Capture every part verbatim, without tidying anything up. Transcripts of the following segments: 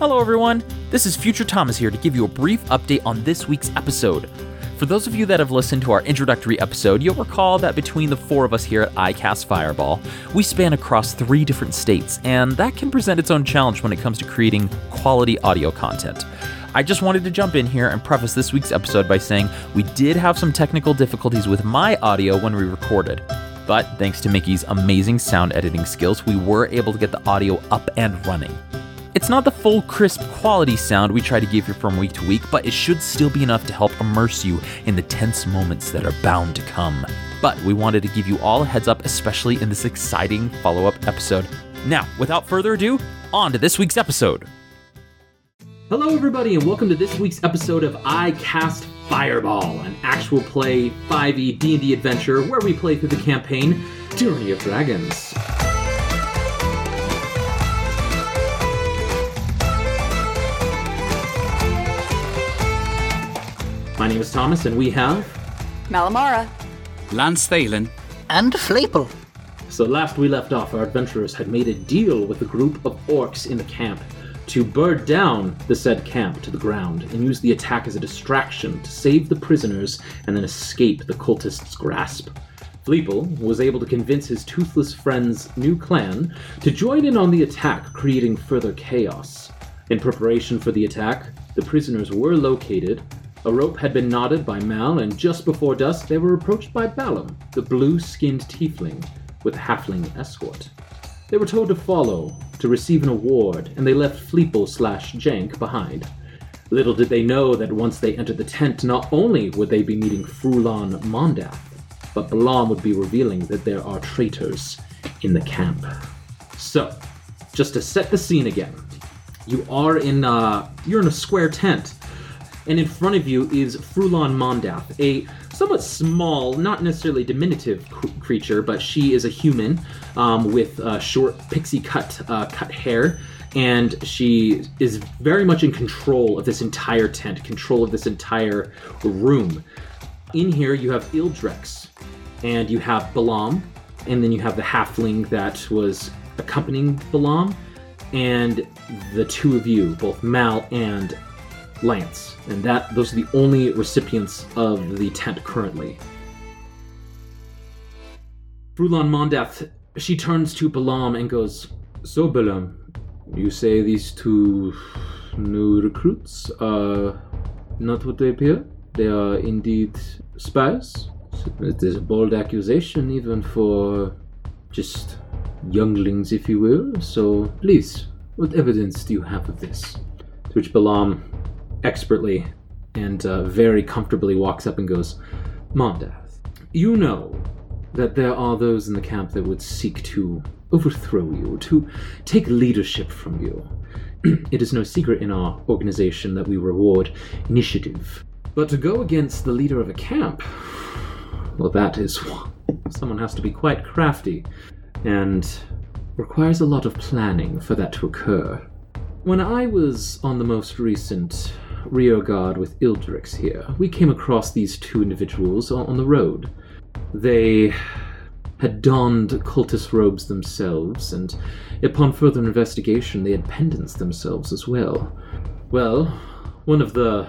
Hello everyone, this is Future Thomas here to give you a brief update on this week's episode. For those of you that have listened to our introductory episode, you'll recall that between the four of us here at iCast Fireball, we span across three different states, and that can present its own challenge when it comes to creating quality audio content. I just wanted to jump in here and preface this week's episode by saying we did have some technical difficulties with my audio when we recorded. But thanks to Mickey's amazing sound editing skills, we were able to get the audio up and running. It's not the full crisp quality sound we try to give you from week to week, but it should still be enough to help immerse you in the tense moments that are bound to come. But we wanted to give you all a heads up, especially in this exciting follow-up episode. Now, without further ado, on to this week's episode. Hello everybody and welcome to this week's episode of iCast Fireball, an actual play five e D and D adventure where we play through the campaign Tyranny of Dragons. My name is Thomas, and we have Malamara, Lance Thalen, and Flaple. So last we left off, our adventurers had made a deal with a group of orcs in the camp to burn down the said camp to the ground and use the attack as a distraction to save the prisoners and then escape the cultists' grasp. Fleeple was able to convince his toothless friend's new clan to join in on the attack, creating further chaos. In preparation for the attack, the prisoners were located. A rope had been knotted by Mal, and just before dusk, they were approached by Balam, the blue-skinned tiefling with a halfling escort. They were told to follow, to receive an award, and they left Fleeple slash Jank behind. Little did they know that once they entered the tent, not only would they be meeting Frulam Mondath, but Balam would be revealing that there are traitors in the camp. So, just to set the scene again, you are in uh, you're in a square tent. And in front of you is Frulam Mondath, a somewhat small, not necessarily diminutive c- creature, but she is a human um, with uh, short pixie-cut uh, cut hair, and she is very much in control of this entire tent, control of this entire room. In here, you have Ildrex, and you have Balam, and then you have the halfling that was accompanying Balam, and the two of you, both Mal and Lance, and that those are the only recipients of the tent currently. Frulam Mondath, she turns to Balam and goes, "So Balam, you say these two new recruits are not what they appear? They are indeed spies? It is a bold accusation even for just younglings, if you will. So please, what evidence do you have of this?" To which Balam expertly and uh, very comfortably walks up and goes, "Mondath, you know that there are those in the camp that would seek to overthrow you, to take leadership from you. It is no secret in our organization that we reward initiative. But to go against the leader of a camp, well, that is... someone has to be quite crafty and requires a lot of planning for that to occur. When I was on the most recent rear guard with Ildrex here, we came across these two individuals on the road. They had donned cultist robes themselves, and upon further investigation, they had pendants themselves as well. Well, one of the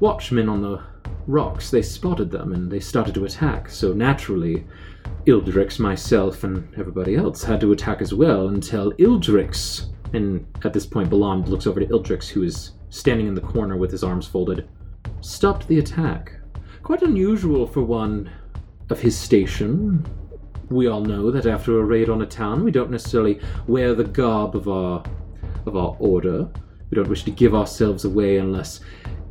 watchmen on the rocks, they spotted them, and they started to attack, so naturally, Ildrex, myself, and everybody else had to attack as well until Ildrex..." And at this point, Balam looks over to Ildrex, who is standing in the corner with his arms folded. "Stopped the attack. Quite unusual for one of his station. We all know that after a raid on a town, we don't necessarily wear the garb of our of our order. We don't wish to give ourselves away unless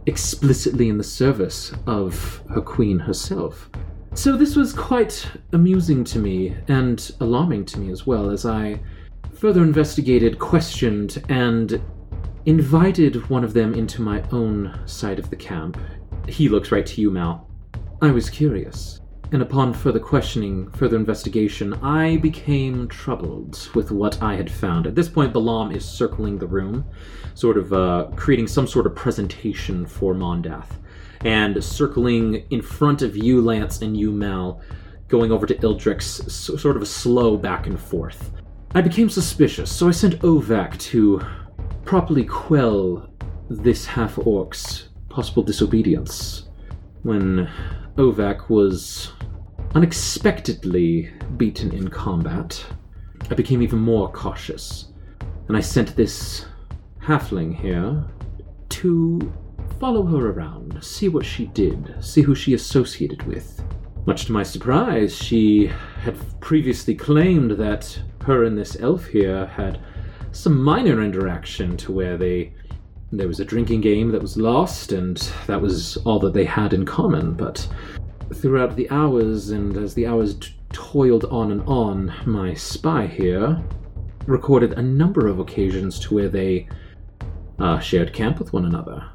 explicitly in the service of her queen herself. So this was quite amusing to me, and alarming to me as well, as I further investigated, questioned, and invited one of them into my own side of the camp." He looks right to you, Mal. "I was curious, and upon further questioning, further investigation, I became troubled with what I had found." At this point, Balam is circling the room, sort of uh, creating some sort of presentation for Mondath, and circling in front of you, Lance, and you, Mal, going over to Ildrex, so, sort of a slow back and forth. "I became suspicious, so I sent Ovak to properly quell this half-orc's possible disobedience when Ovak was unexpectedly beaten in combat. I became even more cautious, and I sent this halfling here to follow her around, see what she did, see who she associated with. Much to my surprise, she had previously claimed that her and this elf here had some minor interaction to where they there was a drinking game that was lost, and that was all that they had in common. But throughout the hours, and as the hours t- toiled on and on, my spy here recorded a number of occasions to where they uh, shared camp with one another.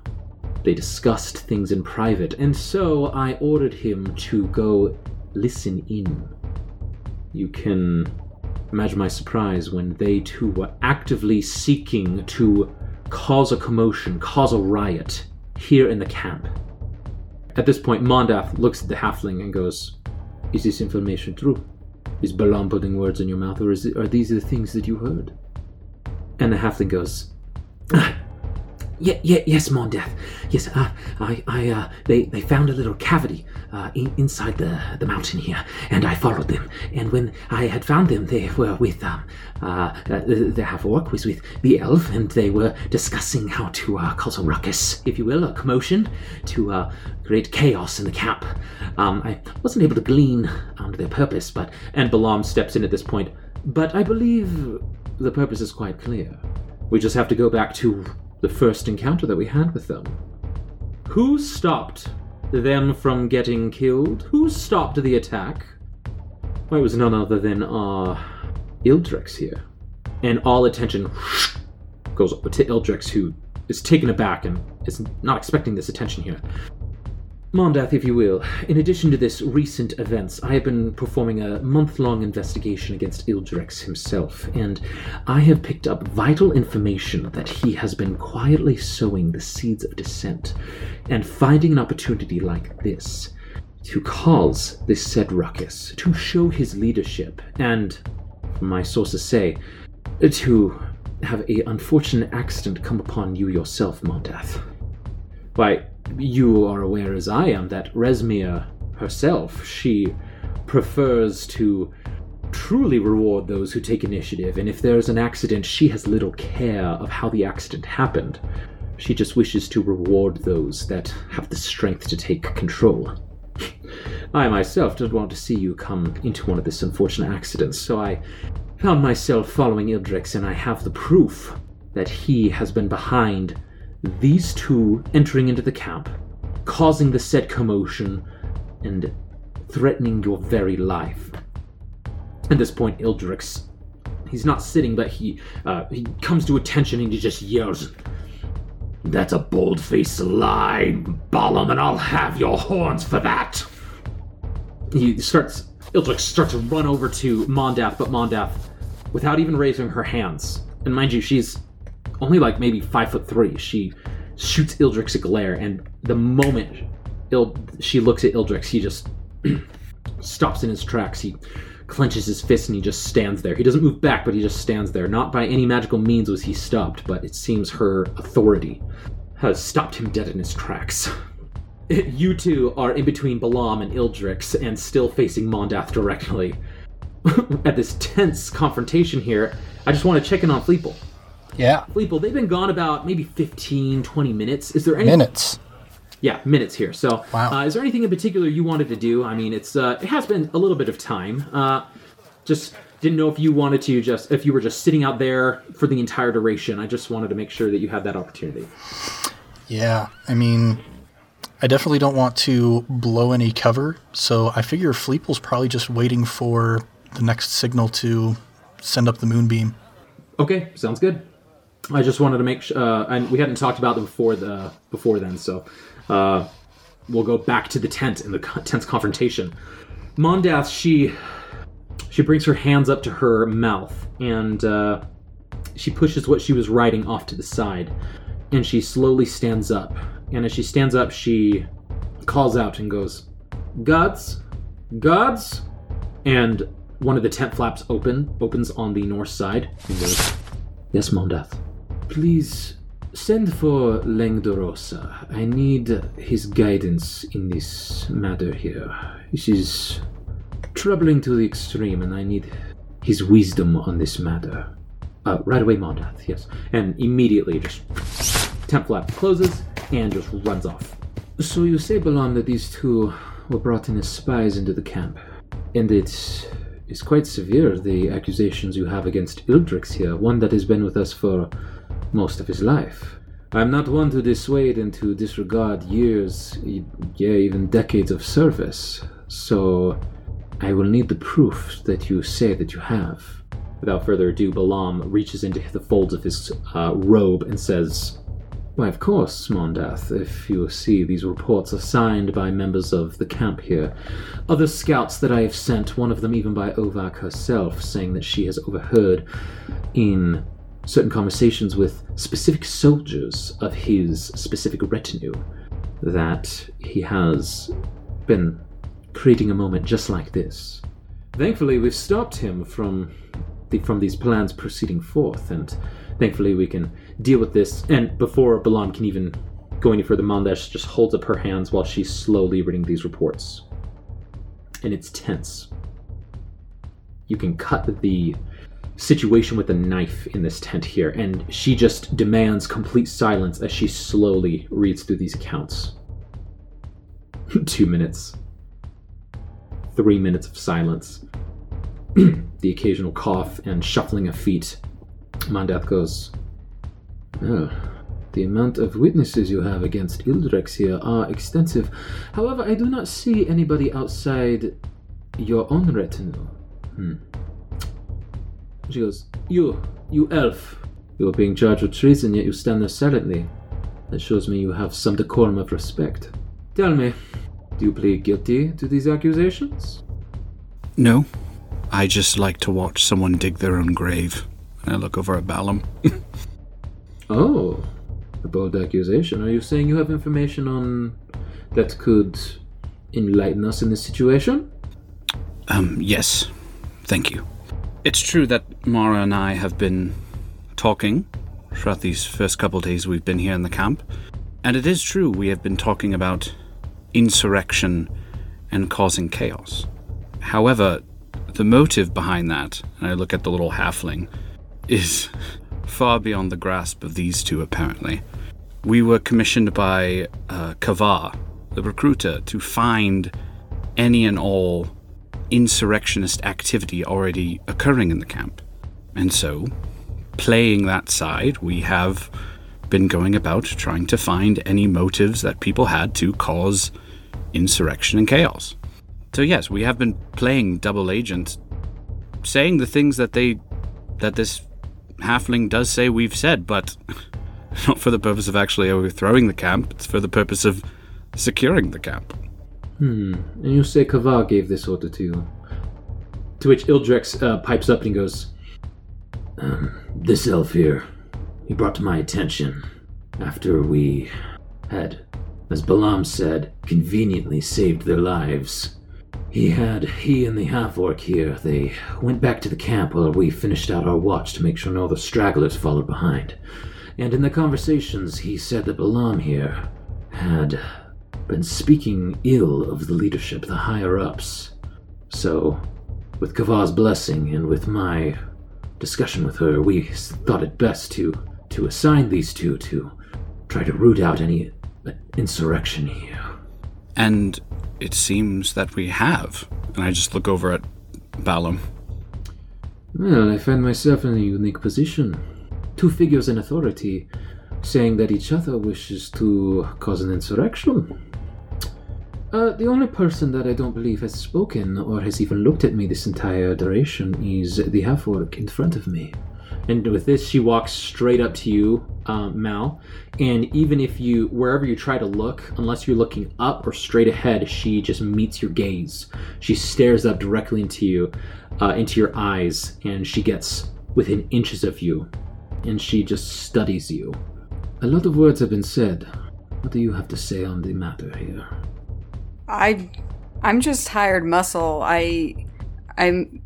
They discussed things in private, and so I ordered him to go listen in. You can imagine my surprise when they too were actively seeking to cause a commotion, cause a riot, here in the camp. At this point, Mondath looks at the halfling and goes, "Is this information true? Is Balam putting words in your mouth, or is it, are these the things that you heard?" And the halfling goes, ah, yeah, yeah, yes, Mondath. Yes, uh, I, I, uh, they, they found a little cavity uh, in, inside the, the mountain here, and I followed them. And when I had found them, they were with, um, uh, the, the half-orc was with the elf, and they were discussing how to uh, cause a ruckus, if you will, a commotion, to uh, create chaos in the camp. Um, I wasn't able to glean um, their purpose, but... And Balam steps in at this point. But I believe the purpose is quite clear. We just have to go back to the first encounter that we had with them. Who stopped them from getting killed? Who stopped the attack? Well, it was none other than our Ildrex here. And all attention goes to Ildrex, who is taken aback and is not expecting this attention here. Mondath, if you will, in addition to this recent events, I have been performing a month-long investigation against Ildrex himself, and I have picked up vital information that he has been quietly sowing the seeds of dissent, and finding an opportunity like this to cause this said ruckus, to show his leadership, and, my sources say, to have an unfortunate accident come upon you yourself, Mondath. Why, you are aware as I am that Resmia herself, she prefers to truly reward those who take initiative, and if there is an accident, she has little care of how the accident happened. She just wishes to reward those that have the strength to take control. I myself didn't want to see you come into one of this unfortunate accidents, so I found myself following Ildrex, and I have the proof that he has been behind these two entering into the camp, causing the said commotion, and threatening your very life. At this point, Ildrex, he's not sitting, but he uh, he comes to attention and he just yells, "That's a bold-faced lie, Balam, and I'll have your horns for that!" He starts, Ildrex starts to run over to Mondath, but Mondath, without even raising her hands, and mind you, she's only like maybe five foot three, she shoots Ildrex a glare, and the moment Il- she looks at Ildrex, he just stops in his tracks. He clenches his fist and he just stands there. He doesn't move back, but he just stands there. Not by any magical means was he stopped, but it seems her authority has stopped him dead in his tracks. You two are in between Balam and Ildrex, and still facing Mondath directly. At this tense confrontation here, I just want to check in on Fleeple. Yeah. Fleeple, they've been gone about maybe fifteen, twenty minutes. Is there any... Minutes. Yeah, minutes here. So, wow. uh, is there anything in particular you wanted to do? I mean, it's uh, it has been a little bit of time. Uh, just didn't know if you wanted to just... If you were just sitting out there for the entire duration. I just wanted to make sure that you had that opportunity. Yeah, I mean, I definitely don't want to blow any cover. So, I figure Fleeple's probably just waiting for the next signal to send up the moonbeam. Okay, sounds good. I just wanted to make sure, uh, and we hadn't talked about them before the before then, so uh, we'll go back to the tent and the co- tense confrontation. Mondath, she she brings her hands up to her mouth, and uh, she pushes what she was riding off to the side, and she slowly stands up. And as she stands up, she calls out and goes, "Gods, gods!" And one of the tent flaps open opens on the north side, and goes, "Yes, Mondath." please send for Langdedrosa. I need his guidance in this matter here. This is troubling to the extreme, and I need his wisdom on this matter. Uh, right away, Mondath, yes. And immediately just tent flap closes and just runs off. So you say, Balam, that these two were brought in as spies into the camp. And it's, it's quite severe, the accusations you have against Ildrex here, one that has been with us for most of his life. I'm not one to dissuade and to disregard years, yeah, even decades of service. So I will need the proof that you say that you have. Without further ado, Balam reaches into the folds of his uh, robe and says, "Why, of course, Mondath. If you see, these reports are signed by members of the camp here. Other scouts that I have sent, one of them even by Ovak herself, saying that she has overheard in certain conversations with specific soldiers of his specific retinue that he has been creating a moment just like this. Thankfully, we've stopped him from... The, from these plans proceeding forth, and thankfully we can deal with this." And before Balam can even go any further, Mondash just holds up her hands while she's slowly reading these reports. And it's tense. You can cut the situation with a knife in this tent here, and she just demands complete silence as she slowly reads through these accounts. Two minutes. Three minutes of silence. The occasional cough and shuffling of feet. Mondath goes, "Oh, the amount of witnesses you have against Ildrex here are extensive. However, I do not see anybody outside your own retinue." Hmm. She goes, You, you elf. "You are being charged with treason, yet you stand there silently. That shows me you have some decorum of respect. Tell me, do you plead guilty to these accusations?" "No. I just like to watch someone dig their own grave." And I look over at Balam. "Oh, a bold accusation. Are you saying you have information on that could enlighten us in this situation?" Um, yes. Thank you. "It's true that Mara and I have been talking throughout these first couple of days we've been here in the camp. And it is true we have been talking about insurrection and causing chaos. However, the motive behind that," and I look at the little halfling, "is far beyond the grasp of these two, apparently. We were commissioned by uh, Kavar, the recruiter, to find any and all insurrectionist activity already occurring in the camp. And so, playing that side, we have been going about trying to find any motives that people had to cause insurrection and chaos. So yes, we have been playing double agent, saying the things that they, that this halfling does say we've said, but not for the purpose of actually overthrowing the camp. It's for the purpose of securing the camp." "Hmm. And you say Kavar gave this order to you?" To which Ildrex uh, pipes up and he goes, um, "This elf here, he brought to my attention after we had, as Balam said, conveniently saved their lives. He had, he and the half-orc here, they went back to the camp while we finished out our watch to make sure no other stragglers followed behind. And in the conversations, he said that Balam here had been speaking ill of the leadership, the higher-ups. So, with Kavar's blessing and with my discussion with her, we thought it best to, to assign these two to try to root out any insurrection here." "And it seems that we have." And I just look over at Balam. "Well, I find myself in a unique position. Two figures in authority saying that each other wishes to cause an insurrection. Uh, the only person that I don't believe has spoken or has even looked at me this entire duration is the half-orc in front of me." And with this, she walks straight up to you, um, Mal. And even if you, wherever you try to look, unless you're looking up or straight ahead, she just meets your gaze. She stares up directly into you, uh, into your eyes, and she gets within inches of you. And she just studies you. "A lot of words have been said. What do you have to say on the matter here?" I, I'm just hired muscle. I, I'm...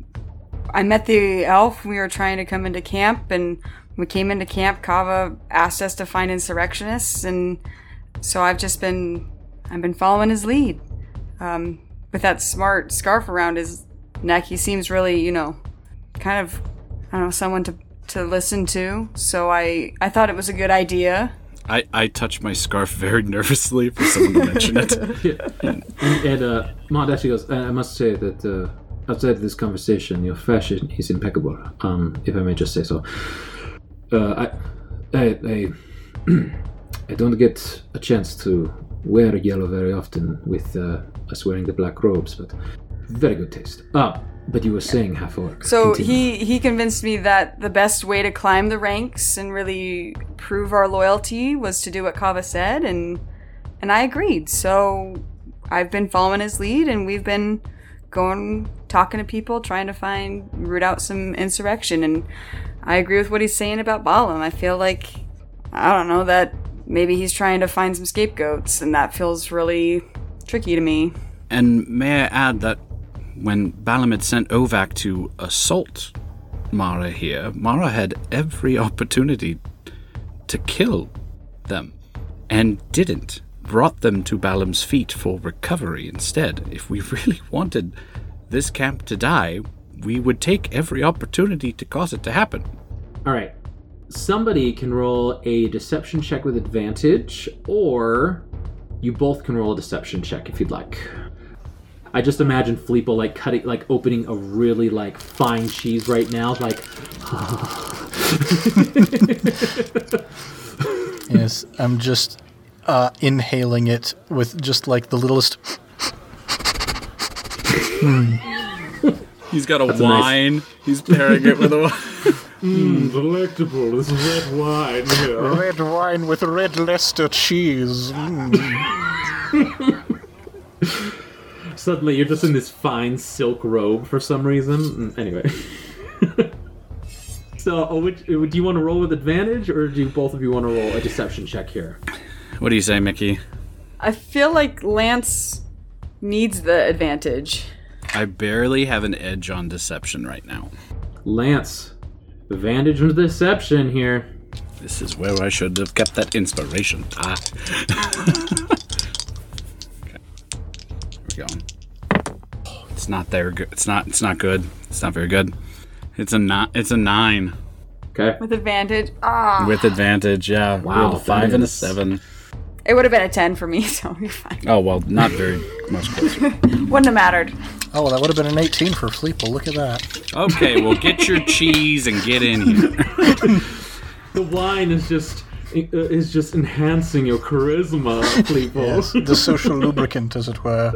I met the elf, we were trying to come into camp, and we came into camp, Kavar asked us to find insurrectionists, and so I've just been, I've been following his lead. Um, with that smart scarf around his neck, he seems really, you know, kind of, I don't know, someone to, to listen to, so I, I thought it was a good idea. I, I touch my scarf very nervously for someone to mention it. Yeah. And, and uh, Mondath actually goes, I must say that uh, outside of this conversation, your fashion is impeccable, um, if I may just say so. Uh, I, I, I, I don't get a chance to wear yellow very often with uh, us wearing the black robes, but very good taste. Ah, but you were saying half orc. So he, he convinced me that the best way to climb the ranks and really prove our loyalty was to do what Kavar said, and and I agreed. So I've been following his lead, and we've been going, talking to people, trying to find, root out some insurrection. And I agree with what he's saying about Balam. I feel like, I don't know, that maybe he's trying to find some scapegoats, and that feels really tricky to me. And may I add that when Balam had sent Ovak to assault Mara here, Mara had every opportunity to kill them, and didn't. Brought them to Balam's feet for recovery instead. If we really wanted this camp to die, we would take every opportunity to cause it to happen. All right. Somebody can roll a deception check with advantage, or you both can roll a deception check if you'd like. I just imagine Filippo like cutting, like opening a really like fine cheese right now, like. Oh. Yes, I'm just uh, inhaling it with just like the littlest. mm. He's got a That's wine. A nice... He's pairing it with a wine. Mmm, delectable. This red wine here. Red wine with red Leicester cheese. Mm. Suddenly, you're just in this fine silk robe for some reason. Anyway. So, which, do you want to roll with advantage, or do both of you want to roll a deception check here? What do you say, Mickey? I feel like Lance needs the advantage. I barely have an edge on deception right now. Lance, advantage on deception here. This is where I should have kept that inspiration. Ah. Okay. Here we go. It's not there. It's not. It's not good. It's not very good. It's a not. It's a nine. Okay. With advantage. Ah. With advantage. Yeah. Wow. We had a five is... and a seven. It would have been a ten for me, so you're fine. Oh well, not very much closer. Wouldn't have mattered. Oh well, that would have been an eighteen for Fleeple. Look at that. Okay. Well, get your cheese and get in here. The wine is just is just enhancing your charisma, Fleeple. Yes, the social lubricant, as it were.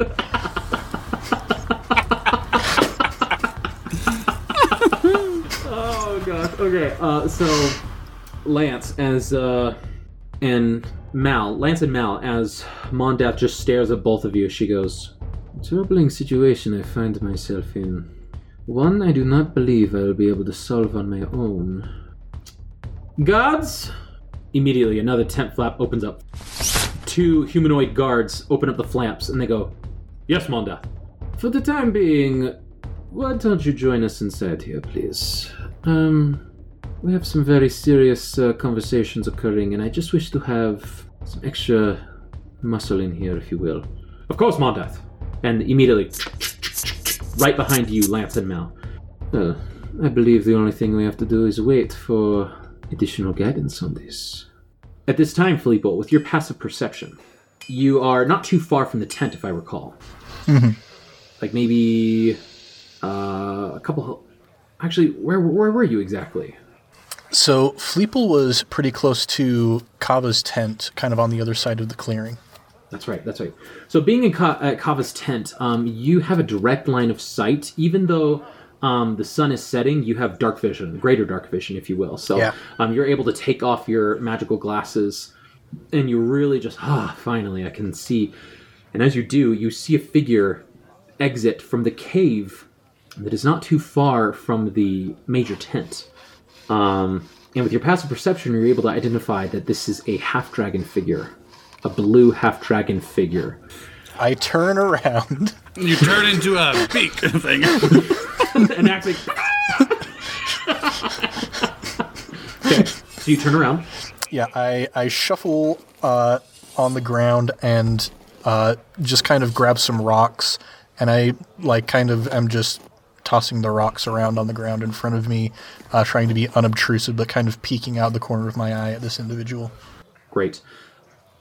Okay, uh, so Lance as uh, and Mal, Lance and Mal, as Mondath just stares at both of you, she goes, "Troubling situation I find myself in. One I do not believe I will be able to solve on my own. Guards!" Immediately, another tent flap opens up. Two humanoid guards open up the flaps, and they go, "Yes, Mondath. For the time being, why don't you join us inside here, please? Um... We have some very serious uh, conversations occurring, and I just wish to have some extra muscle in here, if you will." "Of course, Mondath." And immediately, right behind you, Lance and Mal. "Well, I believe the only thing we have to do is wait for additional guidance on this." At this time, Filippo, with your passive perception, you are not too far from the tent, if I recall. Mm-hmm. Like maybe uh, a couple... Actually, where where were you exactly? So, Fleeple was pretty close to Kava's tent, kind of on the other side of the clearing. That's right, that's right. So, being in Ka- at Kava's tent, um, you have a direct line of sight. Even though um, the sun is setting, you have dark vision, greater dark vision, if you will. So, yeah. um, you're able to take off your magical glasses, and you really just, ah, finally, I can see. And as you do, you see a figure exit from the cave that is not too far from the major tent. Um, and with your passive perception, you're able to identify that this is a half-dragon figure. A blue half-dragon figure. I turn around. You turn into a beak thing. And act like... Okay, so you turn around. Yeah, I, I shuffle uh, on the ground and uh, just kind of grab some rocks, and I like kind of am just tossing the rocks around on the ground in front of me, uh, trying to be unobtrusive, but kind of peeking out the corner of my eye at this individual. Great.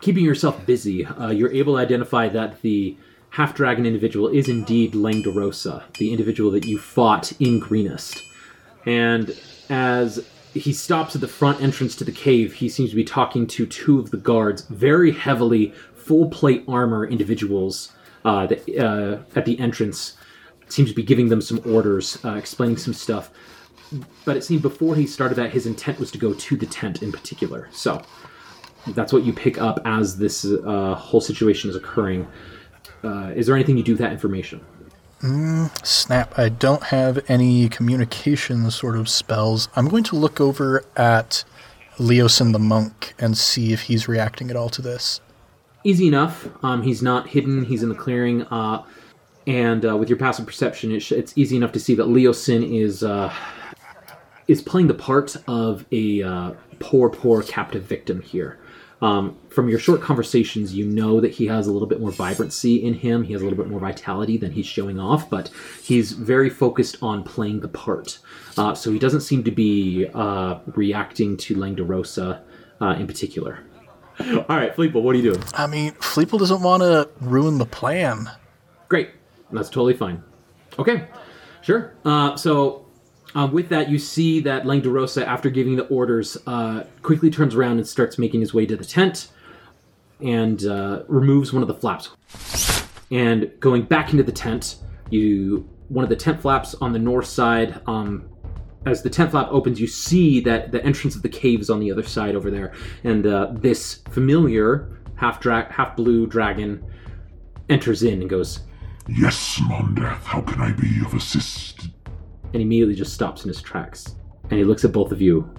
Keeping yourself busy, uh, you're able to identify that the half-dragon individual is indeed Langdedrosa, the individual that you fought in Greenest. And as he stops at the front entrance to the cave, he seems to be talking to two of the guards, very heavily, full-plate armor individuals uh, that, uh, at the entrance. Seems to be giving them some orders, uh, explaining some stuff. But it seemed before he started that, his intent was to go to the tent in particular. So that's what you pick up as this uh, whole situation is occurring. Uh, is there anything you do with that information? Mm, snap. I don't have any communication sort of spells. I'm going to look over at Leosin the monk and see if he's reacting at all to this. Easy enough. Um, he's not hidden. He's in the clearing. Uh, and uh, with your passive perception, it sh- it's easy enough to see that Leosin is uh, is playing the part of a uh, poor, poor captive victim here. Um, from your short conversations, you know that he has a little bit more vibrancy in him. He has a little bit more vitality than he's showing off, but he's very focused on playing the part. Uh, so he doesn't seem to be uh, reacting to Langdedrosa uh, in particular. All right, Fleeple, what are you doing? I mean, Fleeple doesn't want to ruin the plan. Great. That's totally fine. Okay, sure. Uh, so... Uh, with that, you see that Langdedrosa, after giving the orders, uh, quickly turns around and starts making his way to the tent and uh, removes one of the flaps. And going back into the tent, you one of the tent flaps on the north side, um, as the tent flap opens, you see that the entrance of the cave is on the other side over there. And uh, this familiar half dra- half-blue dragon enters in and goes, "Yes, Mondath, how can I be of assistance?" And immediately just stops in his tracks. And he looks at both of you.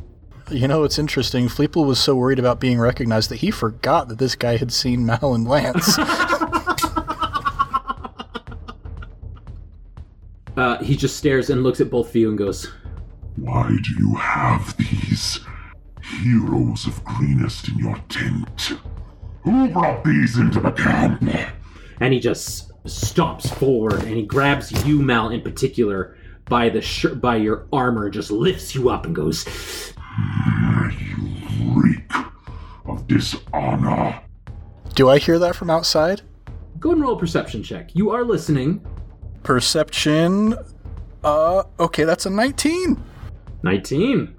You know, it's interesting. Fleeple was so worried about being recognized that he forgot that this guy had seen Mal and Lance. uh, he just stares and looks at both of you and goes, "Why do you have these heroes of Greenest in your tent? Who brought these into the camp?" And he just stomps forward and he grabs you, Mal, in particular, by the sh- by your armor, just lifts you up and goes, "You reek of dishonor." Do I hear that from outside? Go and roll a perception check. You are listening. Perception. Uh, okay, that's a nineteen. nineteen.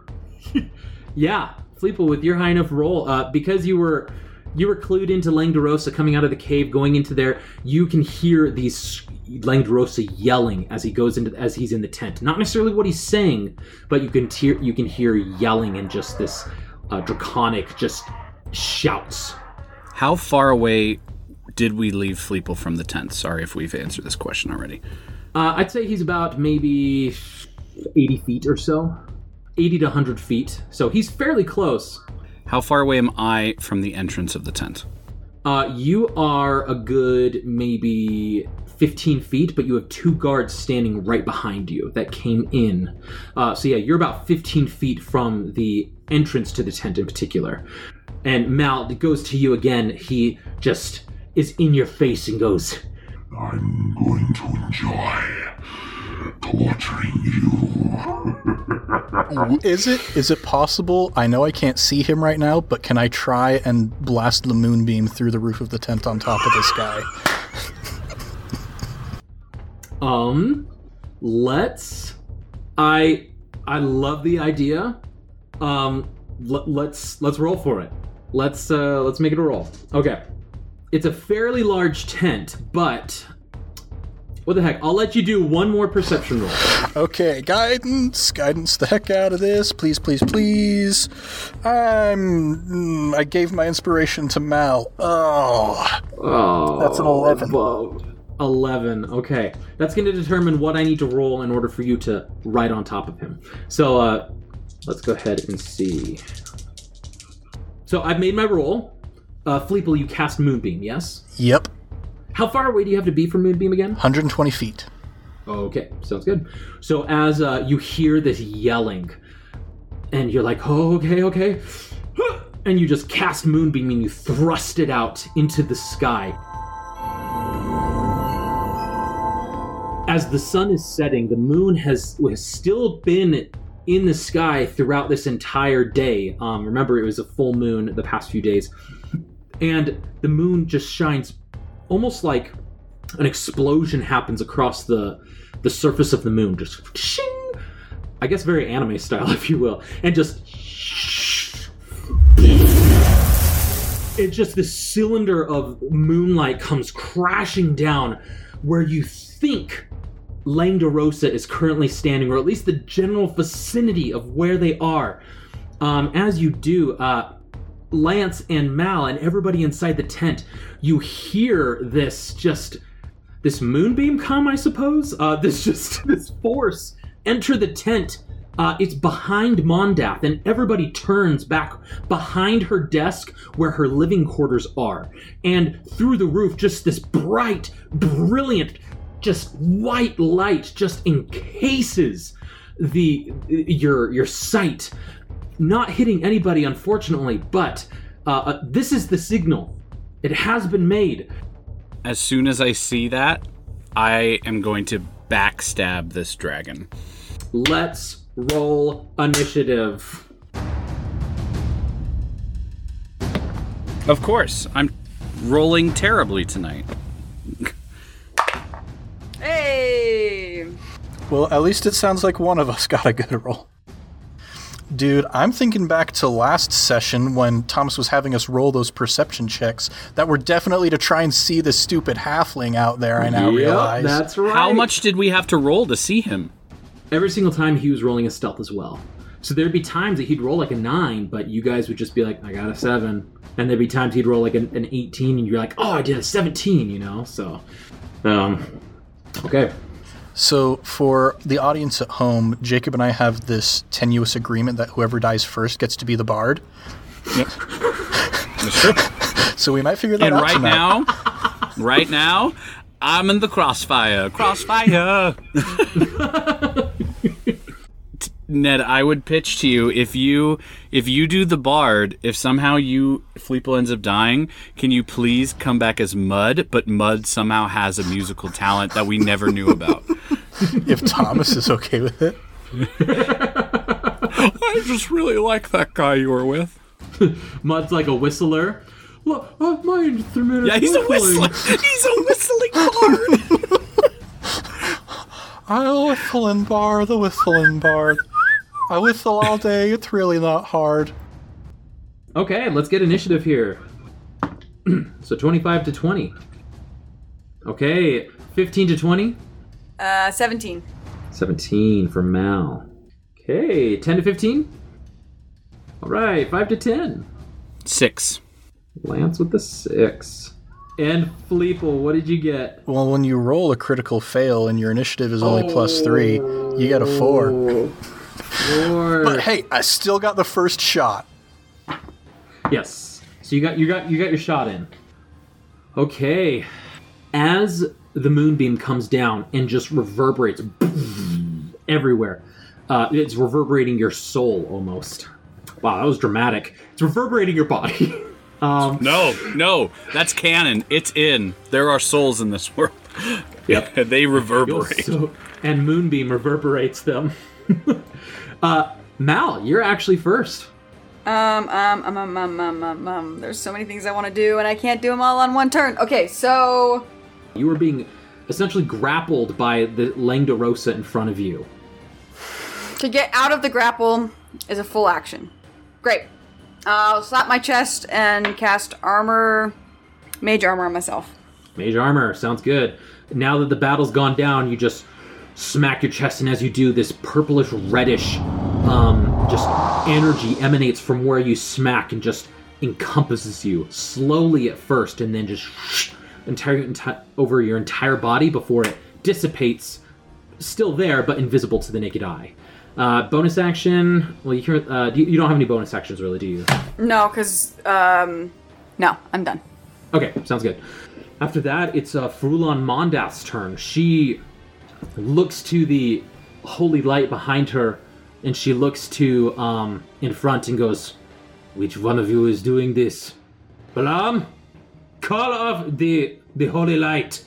Yeah, Fleeple, with your high enough roll, uh, because you were you were clued into Langdedrosa coming out of the cave, going into there, you can hear these Langdedrosa yelling as he goes into as he's in the tent. Not necessarily what he's saying, but you can tear, you can hear yelling and just this uh, draconic just shouts. How far away did we leave Fleeple from the tent? Sorry if we've answered this question already. Uh, I'd say he's about maybe eighty feet or so, eighty to one hundred feet. So he's fairly close. How far away am I from the entrance of the tent? Uh, you are a good maybe fifteen feet, but you have two guards standing right behind you that came in. Uh, so yeah, you're about fifteen feet from the entrance to the tent in particular. And Mal, it goes to you again. He just is in your face and goes, "I'm going to enjoy torturing you." Is it is it possible? I know I can't see him right now, but can I try and blast the moonbeam through the roof of the tent on top of this guy? Um, let's, I, I love the idea. Um, l- let's, let's roll for it. Let's, uh, let's make it a roll. Okay. It's a fairly large tent, but what the heck? I'll let you do one more perception roll. Okay. Guidance, guidance the heck out of this. Please, please, please. I'm, I gave my inspiration to Mal. Oh, oh that's an eleven. Whoa. eleven. Okay. That's going to determine what I need to roll in order for you to ride on top of him. So, uh, let's go ahead and see. So, I've made my roll. Uh, Fleeple, you cast Moonbeam, yes? Yep. How far away do you have to be from Moonbeam again? one hundred twenty feet. Okay. Sounds good. So, as uh, you hear this yelling, and you're like, oh, okay, okay. And you just cast Moonbeam and you thrust it out into the sky. As the sun is setting, the moon has, has still been in the sky throughout this entire day. Um, remember, it was a full moon the past few days. And the moon just shines almost like an explosion happens across the, the surface of the moon. Just shing! I guess very anime style, if you will. And just... It's just this cylinder of moonlight comes crashing down where you think Langdedrosa is currently standing, or at least the general vicinity of where they are. Um, as you do, uh, Lance and Mal and everybody inside the tent, you hear this just, this moonbeam come, I suppose? Uh, this just, this force enter the tent. Uh, it's behind Mondath, and everybody turns back behind her desk where her living quarters are. And through the roof, just this bright, brilliant, just white light just encases the your your sight. Not hitting anybody, unfortunately, but uh, uh, this is the signal. It has been made. As soon as I see that, I am going to backstab this dragon. Let's roll initiative. Of course, I'm rolling terribly tonight. Hey! Well, at least it sounds like one of us got a good roll. Dude, I'm thinking back to last session when Thomas was having us roll those perception checks that were definitely to try and see this stupid halfling out there, I now yep, realize. That's right. How much did we have to roll to see him? Every single time he was rolling a stealth as well. So there'd be times that he'd roll like a nine, but you guys would just be like, I got a seven. And there'd be times he'd roll like an, an eighteen, and you're like, oh, I did a seventeen, you know? So, um, okay. So for the audience at home, Jacob and I have this tenuous agreement that whoever dies first gets to be the bard. Yep. So we might figure that and out right tonight. now, right now, I'm in the crossfire. Crossfire! Ned, I would pitch to you, if you if you do the bard, if somehow you Fleeple ends up dying, can you please come back as Mud? But Mud somehow has a musical talent that we never knew about. If Thomas is okay with it. I just really like that guy you were with. Mud's like a whistler. Look, oh, my instrument is yeah, he's whistling. a whistler. He's a whistling bard. I'll whistle and bar the whistling bard. I whistle all day. It's really not hard. Okay, let's get initiative here. So twenty-five to twenty. Okay, fifteen to twenty. Uh, seventeen. seventeen for Mal. Okay, ten to fifteen. All right, five to ten. six. Lance with the six. And Fleeple, what did you get? Well, when you roll a critical fail and your initiative is only oh. plus three, you get a four. Four. But hey, I still got the first shot. Yes. So you got you got you got your shot in. Okay. As the moonbeam comes down and just reverberates everywhere, uh, it's reverberating your soul almost. Wow, that was dramatic. It's reverberating your body. Um, no, no, that's canon. It's in. There are souls in this world. Yep. They reverberate. So, and Moonbeam reverberates them. uh, Mal, you're actually first. Um, um, um, um, um, um, um, um, there's so many things I want to do, and I can't do them all on one turn. Okay, so... You were being essentially grappled by the Langdedrosa in front of you. To get out of the grapple is a full action. Great. I'll slap my chest and cast armor, mage armor on myself. Mage armor, sounds good. Now that the battle's gone down, you just smack your chest, and as you do, this purplish, reddish, um, just energy emanates from where you smack and just encompasses you, slowly at first, and then just whoosh, entire, enti- over your entire body before it dissipates, still there, but invisible to the naked eye. Uh, bonus action. Well, you can't, uh, do you, you don't have any bonus actions, really, do you? No, because um, no, I'm done. Okay, sounds good. After that, it's uh, Frulam Mondath's turn. She looks to the holy light behind her, And she looks to, um, in front and goes, which one of you is doing this? Balam, call off the the holy light.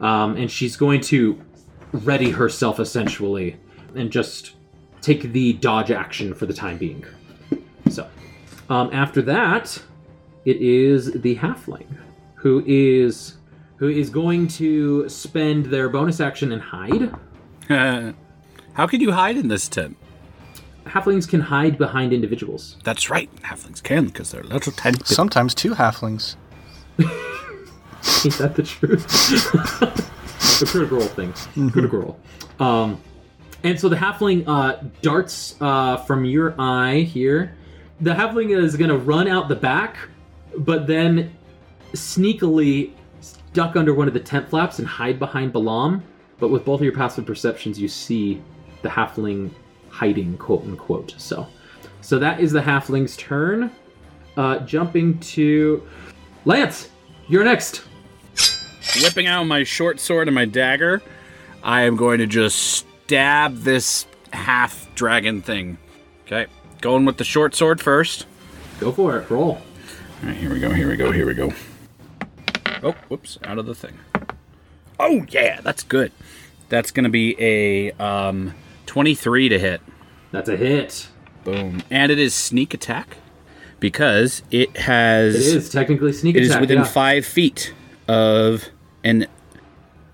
Um, and she's going to ready herself, essentially, and just take the dodge action for the time being. So, um, after that, it is the halfling, who is who is going to spend their bonus action and hide. Uh, how could you hide in this tent? Halflings can hide behind individuals. That's right. Halflings can, because they're little tent. Sometimes two halflings. Is that the truth? The critical role thing. Mm-hmm. Critical role. Um, and so the halfling uh, darts uh, from your eye here. The halfling is going to run out the back, but then sneakily duck under one of the tent flaps and hide behind Balam. But with both of your passive perceptions, you see the halfling hiding, quote unquote. So, so that is the halfling's turn. Uh, jumping to Lance, you're next. Whipping out my short sword and my dagger, I am going to just stab this half dragon thing. Okay, going with the short sword first. Go for it. Roll. All right, here we go. Here we go. Here we go. Oh, whoops! Out of the thing. Oh yeah, that's good. That's gonna be a um. twenty-three to hit. That's a hit. Boom. And it is sneak attack because it has... It is technically sneak it attack. It is within yeah. five feet of... And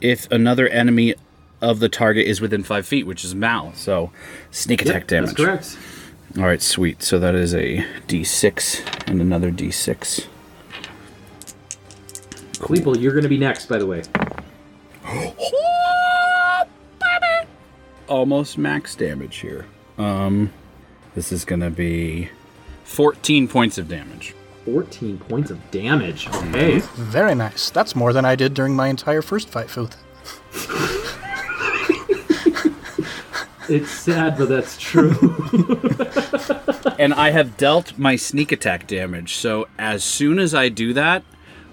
if another enemy of the target is within five feet, which is Mal. So sneak attack yep, damage. That's correct. All right, sweet. So that is a d six and another d six. Cleeple, you're going to be next, by the way. Almost max damage here. Um, this is gonna be fourteen points of damage. fourteen points of damage. Okay. Very nice. That's more than I did during my entire first fight, Foth. It's sad, but that's true. And I have dealt my sneak attack damage. So as soon as I do that,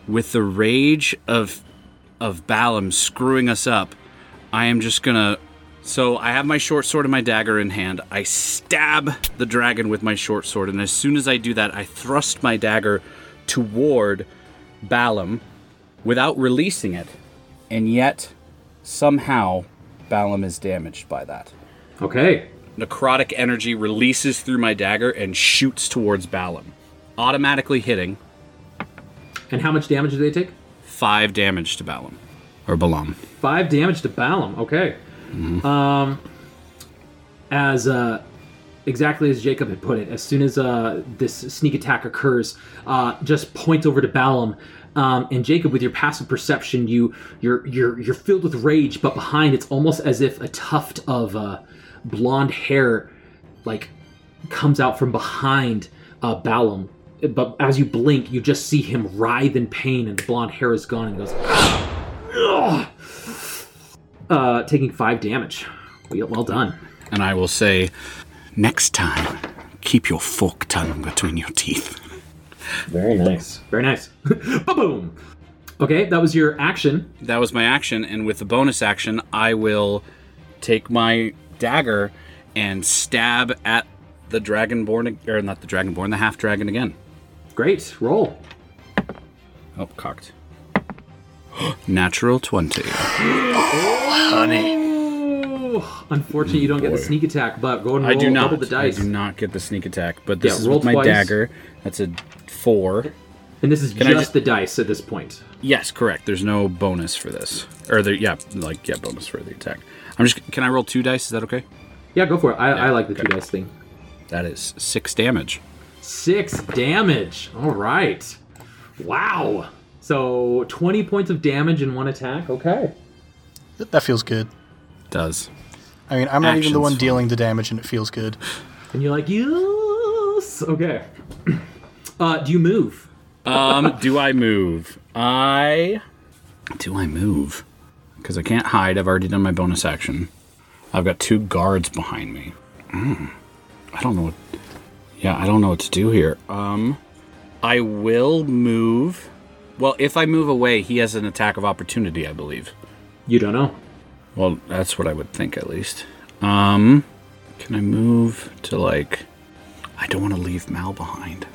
with the rage of of Balam screwing us up, I am just gonna. So I have my short sword and my dagger in hand. I stab the dragon with my short sword, and as soon as I do that, I thrust my dagger toward Balam without releasing it, and yet somehow Balam is damaged by that. Okay. Necrotic energy releases through my dagger and shoots towards Balam, automatically hitting. And how much damage do they take? Five damage to Balam, or Balam. Five damage to Balam, okay. Mm-hmm. Um, as uh, exactly as Jacob had put it, as soon as uh, this sneak attack occurs, uh, just point over to Balam, um, and Jacob, with your passive perception, you you're you're you're filled with rage, but behind it's almost as if a tuft of uh, blonde hair like comes out from behind uh, Balam. But as you blink, you just see him writhe in pain, and the blonde hair is gone, and goes. Ugh! Uh, taking five damage. Well done. And I will say, next time, keep your fork tongue between your teeth. Very nice. Very nice. Ba-boom! Okay, that was your action. That was my action, and with the bonus action, I will take my dagger and stab at the dragonborn, or not the dragonborn, the half-dragon again. Great. Roll. Oh, cocked. Natural twenty. Oh, honey. Unfortunately, you don't Boy. get the sneak attack, but go and roll, I do not. Double the dice. I do not get the sneak attack, but this yeah, is with my twice. dagger. That's a four. And this is Can just, just the dice at this point. Yes, correct. There's no bonus for this. Or, the, yeah, like, yeah, bonus for the attack. I'm just. Can I roll two dice? Is that okay? Yeah, go for it. I, yeah, I like the okay. two dice thing. That is six damage. Six damage. All right. Wow. So, twenty points of damage in one attack. Okay. That feels good. Does. I mean, I'm not Action's even the one fun. dealing the damage, and it feels good. And you're like, yes! Okay. Uh, do you move? Um, do I move? I... Do I move? Because I can't hide. I've already done my bonus action. I've got two guards behind me. Mm. I don't know what... Yeah, I don't know what to do here. Um, I will move... Well, if I move away, he has an attack of opportunity, I believe. You don't know. Well, that's what I would think, at least. Um, Can I move to, like... I don't want to leave Mal behind.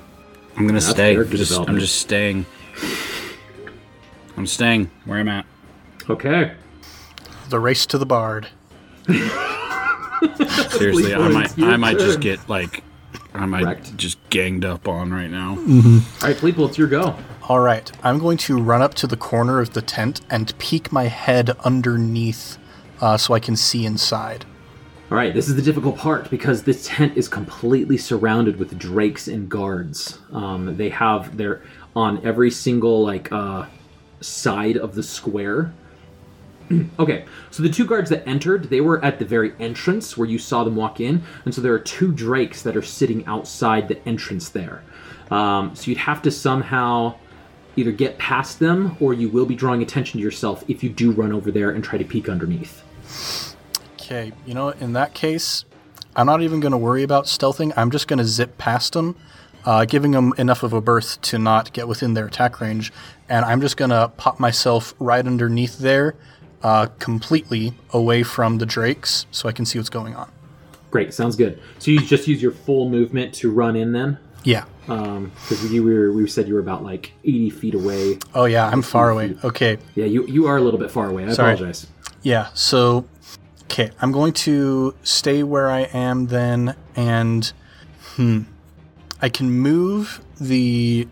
I'm going to stay. I'm just, I'm just staying. I'm staying where I'm at. Okay. The race to the bard. Seriously, I might I might turn. just get, like... I might Correct. just ganged up on right now. Mm-hmm. All right, Fleeple, it's your go. All right. I'm going to run up to the corner of the tent and peek my head underneath uh, so I can see inside. All right, this is the difficult part because this tent is completely surrounded with drakes and guards. Um, they have their... on every single, like, uh, side of the square... Okay, so the two guards that entered, they were at the very entrance where you saw them walk in, and so there are two drakes that are sitting outside the entrance there. Um, so you'd have to somehow either get past them, or you will be drawing attention to yourself if you do run over there and try to peek underneath. Okay, you know, in that case, I'm not even going to worry about stealthing. I'm just going to zip past them, uh, giving them enough of a berth to not get within their attack range, and I'm just going to pop myself right underneath there, Uh, completely away from the drakes so I can see what's going on. Great, sounds good. So you just use your full movement to run in then? Yeah. Um, because we were we said you were about like eighty feet away. Oh yeah, I'm far away. Feet. Okay. Yeah, you, you are a little bit far away. I Sorry. apologize. Yeah, so, okay, I'm going to stay where I am then and, hmm, I can move the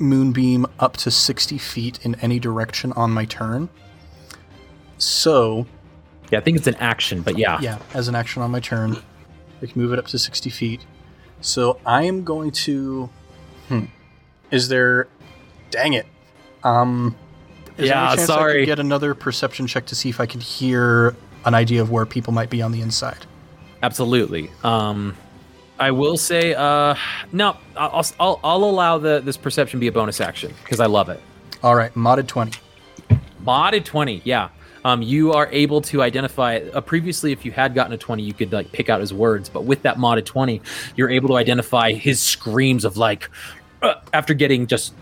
moonbeam up to sixty feet in any direction on my turn. So, yeah, I think it's an action, but yeah. Yeah, as an action on my turn, I can move it up to sixty feet. So I am going to, hmm, is there, dang it. Um, is yeah, there any chance sorry. I could get another perception check to see if I can hear an idea of where people might be on the inside? Absolutely. Um, I will say, uh, no, I'll, I'll, I'll allow the, this perception be a bonus action because I love it. All right, modded twenty. Modded twenty, yeah. Um, you are able to identify, uh, previously if you had gotten a twenty, you could like pick out his words, but with that modded twenty, you're able to identify his screams of like, uh, after getting just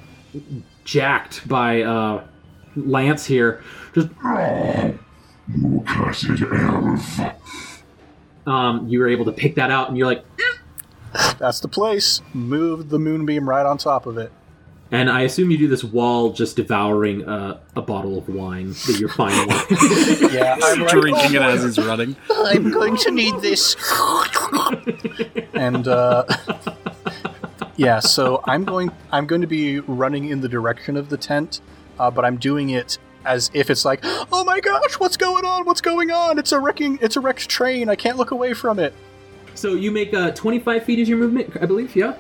jacked by uh, Lance here, just, you cursed elf. Um, you were able to pick that out and you're like, that's the place. Move the moonbeam right on top of it. And I assume you do this while just devouring uh, a bottle of wine that you're finding. Yeah, I'm like, drinking it as it's running. I'm going to need this. And uh, yeah, so I'm going. I'm going to be running in the direction of the tent, uh, but I'm doing it as if it's like, oh my gosh, what's going on? What's going on? It's a wrecking. It's a wrecked train. I can't look away from it. So you make uh, twenty-five feet as your movement, I believe. Yeah.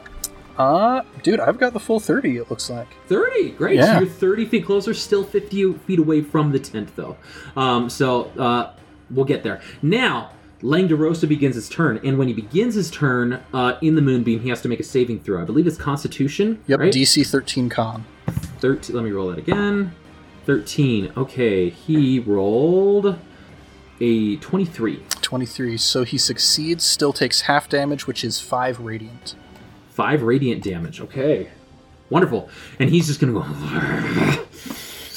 Uh, dude, I've got the full thirty, it looks like. thirty? Great. Yeah. So you're thirty feet closer, still fifty feet away from the tent, though. Um, so, uh, we'll get there. Now, Langdedrosa begins his turn, and when he begins his turn, uh, in the moonbeam, he has to make a saving throw. I believe it's Constitution, Yep, right? D C thirteen con. thirteen, let me roll that again. thirteen, okay, he rolled a twenty-three. twenty-three, so he succeeds, still takes half damage, which is five radiant. Five radiant damage. Okay. Wonderful. And he's just going to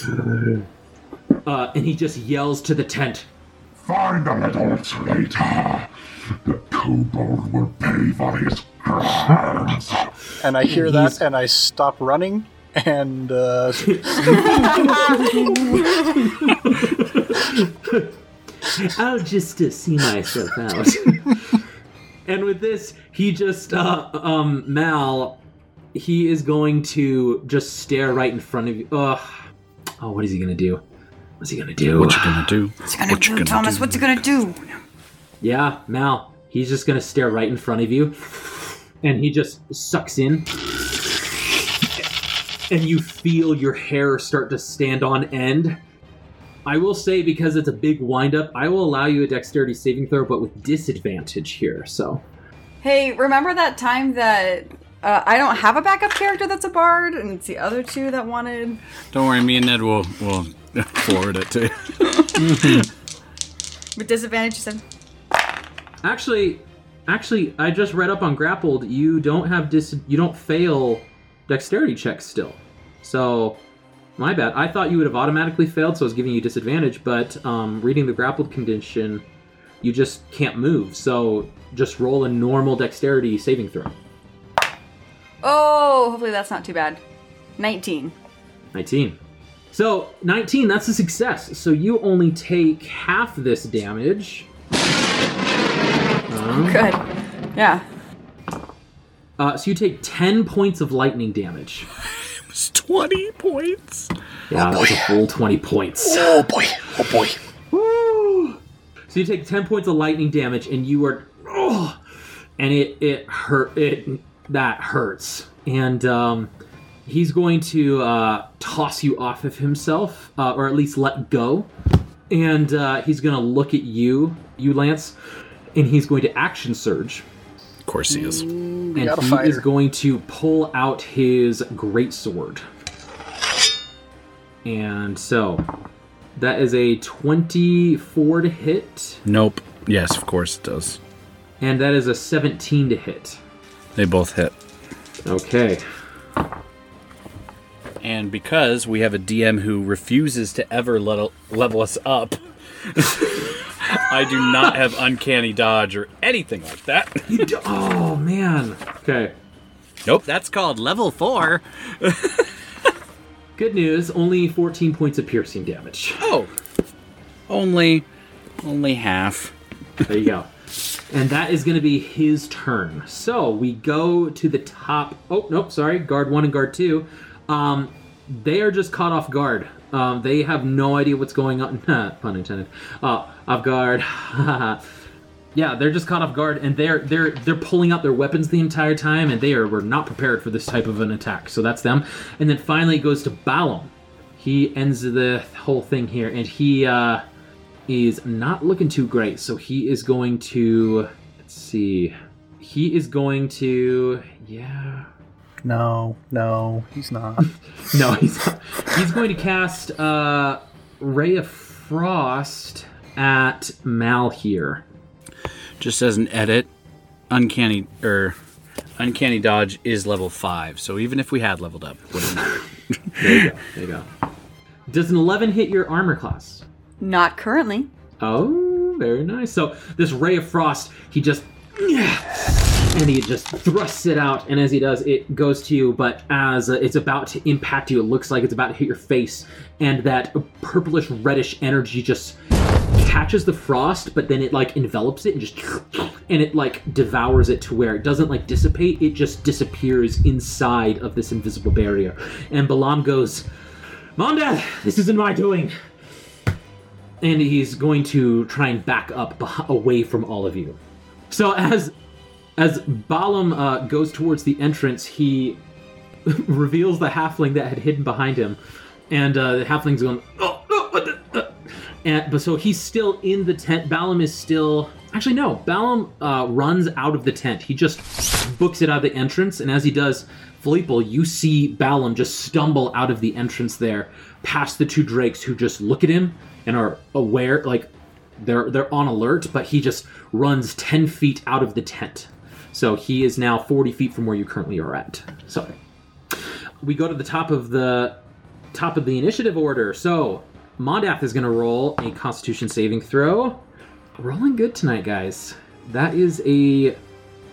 go... uh, and he just yells to the tent. Find the little traitor. The kobold will pay for his crimes. And I hear that he's... and I stop running and... Uh... I'll just uh, see myself out. And with this, he just, uh, um, Mal, he is going to just stare right in front of you. Ugh. Oh, what is he going to do? What's he going to do? What you going to do? What's he going to do, gonna Thomas? Do? What's he going to do? Yeah, Mal, he's just going to stare right in front of you. And he just sucks in. And you feel your hair start to stand on end. I will say, because it's a big wind-up, I will allow you a dexterity saving throw, but with disadvantage here, so... Hey, remember that time that uh, I don't have a backup character that's a bard, and it's the other two that wanted... Don't worry, me and Ned will, will forward it to you. With disadvantage, you said? Actually, actually, I just read up on Grappled. You don't have dis- you don't fail dexterity checks still, so... My bad. I thought you would have automatically failed, so I was giving you disadvantage, but um, reading the grappled condition you just can't move. So just roll a normal dexterity saving throw. Oh, hopefully that's not too bad. nineteen. nineteen. So nineteen, that's a success. So you only take half this damage. Um, Good. Yeah. Uh, so you take ten points of lightning damage. It was twenty points. Yeah, oh, it was a full twenty points. Oh boy. Oh boy. Woo. So you take ten points of lightning damage, and you are, oh, and it it hurt it that hurts, and um, he's going to uh, toss you off of himself, uh, or at least let go, and uh, he's going to look at you, you Lance, and he's going to action surge. Of course he is. Mm, and he fighter. is going to pull out his greatsword. And so, that is a twenty-four to hit. Nope. Yes, of course it does. And that is a seventeen to hit. They both hit. Okay. And because we have a D M who refuses to ever let, level us up... I do not have uncanny dodge or anything like that. You do- oh, man. Okay. Nope, that's called level four. Good news, only fourteen points of piercing damage. Oh. Only, only half. There you go. And that is going to be his turn. So we go to the top. Oh, nope, sorry. Guard one and guard two. Um, they are just caught off guard. Um, they have no idea what's going on. Pun intended. Uh, off guard. Yeah, they're just caught off guard, and they're they're they're pulling out their weapons the entire time, and they are were not prepared for this type of an attack. So that's them. And then finally it goes to Balam. He ends the whole thing here, and he uh, is not looking too great. So he is going to let's see. He is going to yeah. No, no, he's not. no, he's not. He's going to cast uh, Ray of Frost at Mal here. Just as an edit, uncanny er, uncanny dodge is level five, so even if we had leveled up, wouldn't matter. There you go. There you go. Does an eleven hit your armor class? Not currently. Oh, very nice. So this Ray of Frost, he just. And he just thrusts it out, and as he does, it goes to you, but as uh, it's about to impact you, it looks like it's about to hit your face, and that purplish-reddish energy just catches the frost, but then it, like, envelops it, and just, and it, like, devours it to where it doesn't, like, dissipate, it just disappears inside of this invisible barrier. And Balam goes, Mondath, this isn't my doing! And he's going to try and back up away from all of you. So as... As Balam uh, goes towards the entrance, he reveals the halfling that had hidden behind him. And uh, the halfling's going, oh, oh, what the, uh. And, but so he's still in the tent. Balam is still... Actually, no. Balam uh, runs out of the tent. He just books it out of the entrance. And as he does, Fleeple, you see Balam just stumble out of the entrance there, past the two drakes who just look at him and are aware, like, they're they're on alert, but he just runs ten feet out of the tent. So he is now forty feet from where you currently are at. So we go to the top of the top of the initiative order. So Mondath is going to roll a Constitution saving throw. Rolling good tonight, guys. That is a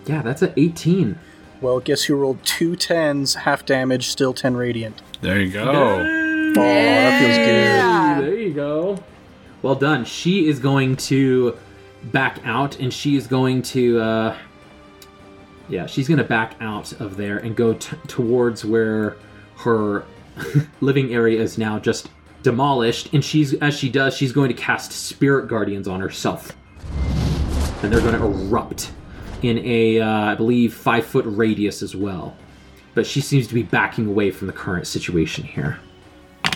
yeah, that's an eighteen. Well, guess who rolled two tens, half damage, still ten radiant. There you go. Yeah. Oh, that feels good. There you go. Well done. She is going to back out, and she is going to. Uh, Yeah, she's going to back out of there and go t- towards where her living area is now just demolished. And she's as she does, she's going to cast Spirit Guardians on herself. And they're going to erupt in a, uh, I believe, five-foot radius as well. But she seems to be backing away from the current situation here.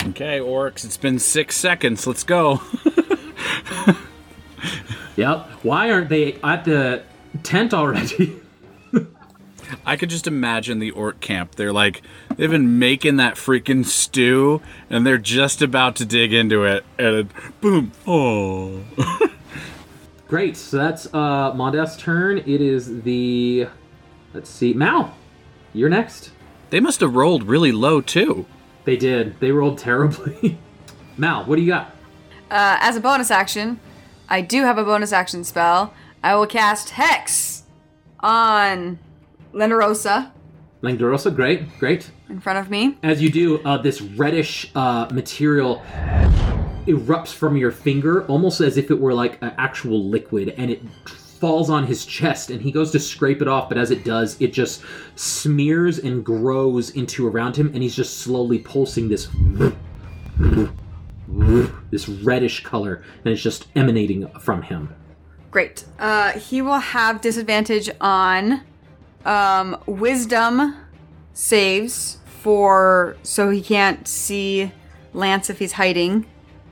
Okay, Oryx, it's been six seconds. Let's go. Yep. Why aren't they at the tent already? I could just imagine the orc camp. They're like, they've been making that freaking stew, and they're just about to dig into it, and boom, oh. Great, so that's uh, Mondath's turn. It is the, let's see, Mal, you're next. They must have rolled really low, too. They did. They rolled terribly. Mal, what do you got? Uh, as a bonus action, I do have a bonus action spell. I will cast Hex on Langdedrosa. Langdedrosa, great, great. In front of me. As you do, uh, this reddish uh, material erupts from your finger, almost as if it were like an actual liquid, and it falls on his chest, and he goes to scrape it off, but as it does, it just smears and grows into around him, and he's just slowly pulsing this this reddish color, and it's just emanating from him. Great. Uh, he will have disadvantage on um, wisdom saves for, so he can't see Lance if he's hiding.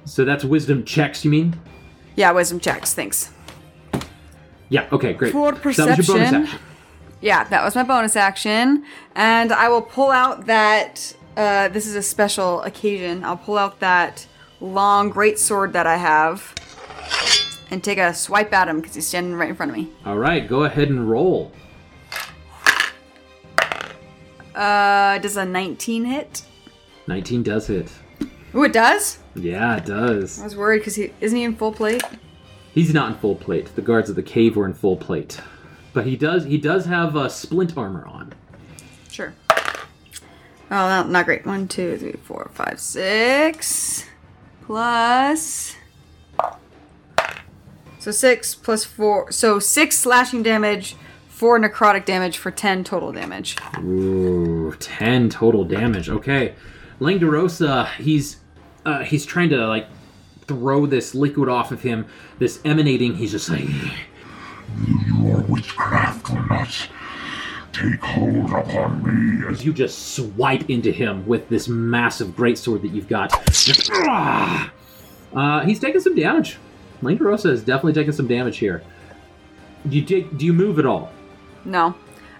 So that's wisdom checks, you mean? Yeah, wisdom checks. Thanks. Yeah, okay, great. For perception. That was your bonus action. Yeah, that was my bonus action. And I will pull out that, uh, this is a special occasion, I'll pull out that long greatsword that I have and take a swipe at him because he's standing right in front of me. All right, go ahead and roll. Uh, does a nineteen hit? nineteen does hit. Ooh, it does? Yeah, it does. I was worried because he isn't he in full plate? He's not in full plate. The guards of the cave were in full plate. But he does he does have uh, splint armor on. Sure. Oh, no, not great. One, two, three, four, five, six. Plus... So six plus four... So six slashing damage, four necrotic damage for ten total damage. Ooh, ten total damage. Okay. Langdedrosa, he's uh, he's trying to, like, throw this liquid off of him, this emanating, he's just like, your witchcraft will not take hold upon me. As you just swipe into him with this massive greatsword that you've got. Uh, he's taking some damage. Langdedrosa has definitely taken some damage here. Do you, take, do you move at all? No.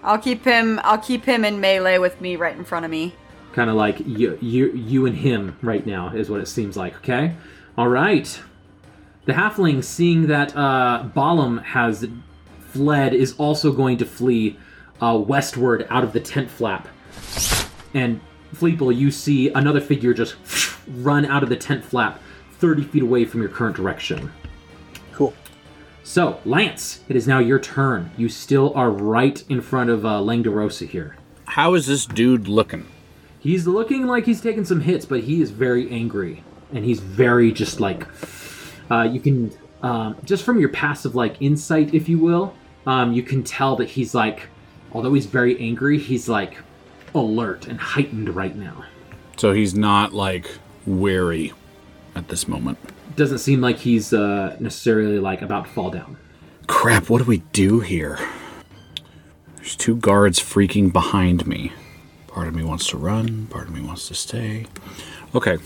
I'll keep him I'll keep him in melee with me right in front of me. Kind of like you, you, you and him right now is what it seems like, okay? All right. The halfling, seeing that uh, Balam has fled, is also going to flee uh, westward out of the tent flap. And Fleeple, you see another figure just run out of the tent flap thirty feet away from your current direction. Cool. So, Lance, it is now your turn. You still are right in front of uh, Langdedrosa here. How is this dude looking? He's looking like he's taking some hits, but he is very angry. And he's very just like, uh, you can, um, just from your passive like insight, if you will, um, you can tell that he's like, although he's very angry, he's like alert and heightened right now. So he's not like wary at this moment. Doesn't seem like he's uh, necessarily like about to fall down. Crap, what do we do here? There's two guards freaking behind me. Part of me wants to run, part of me wants to stay. Okay.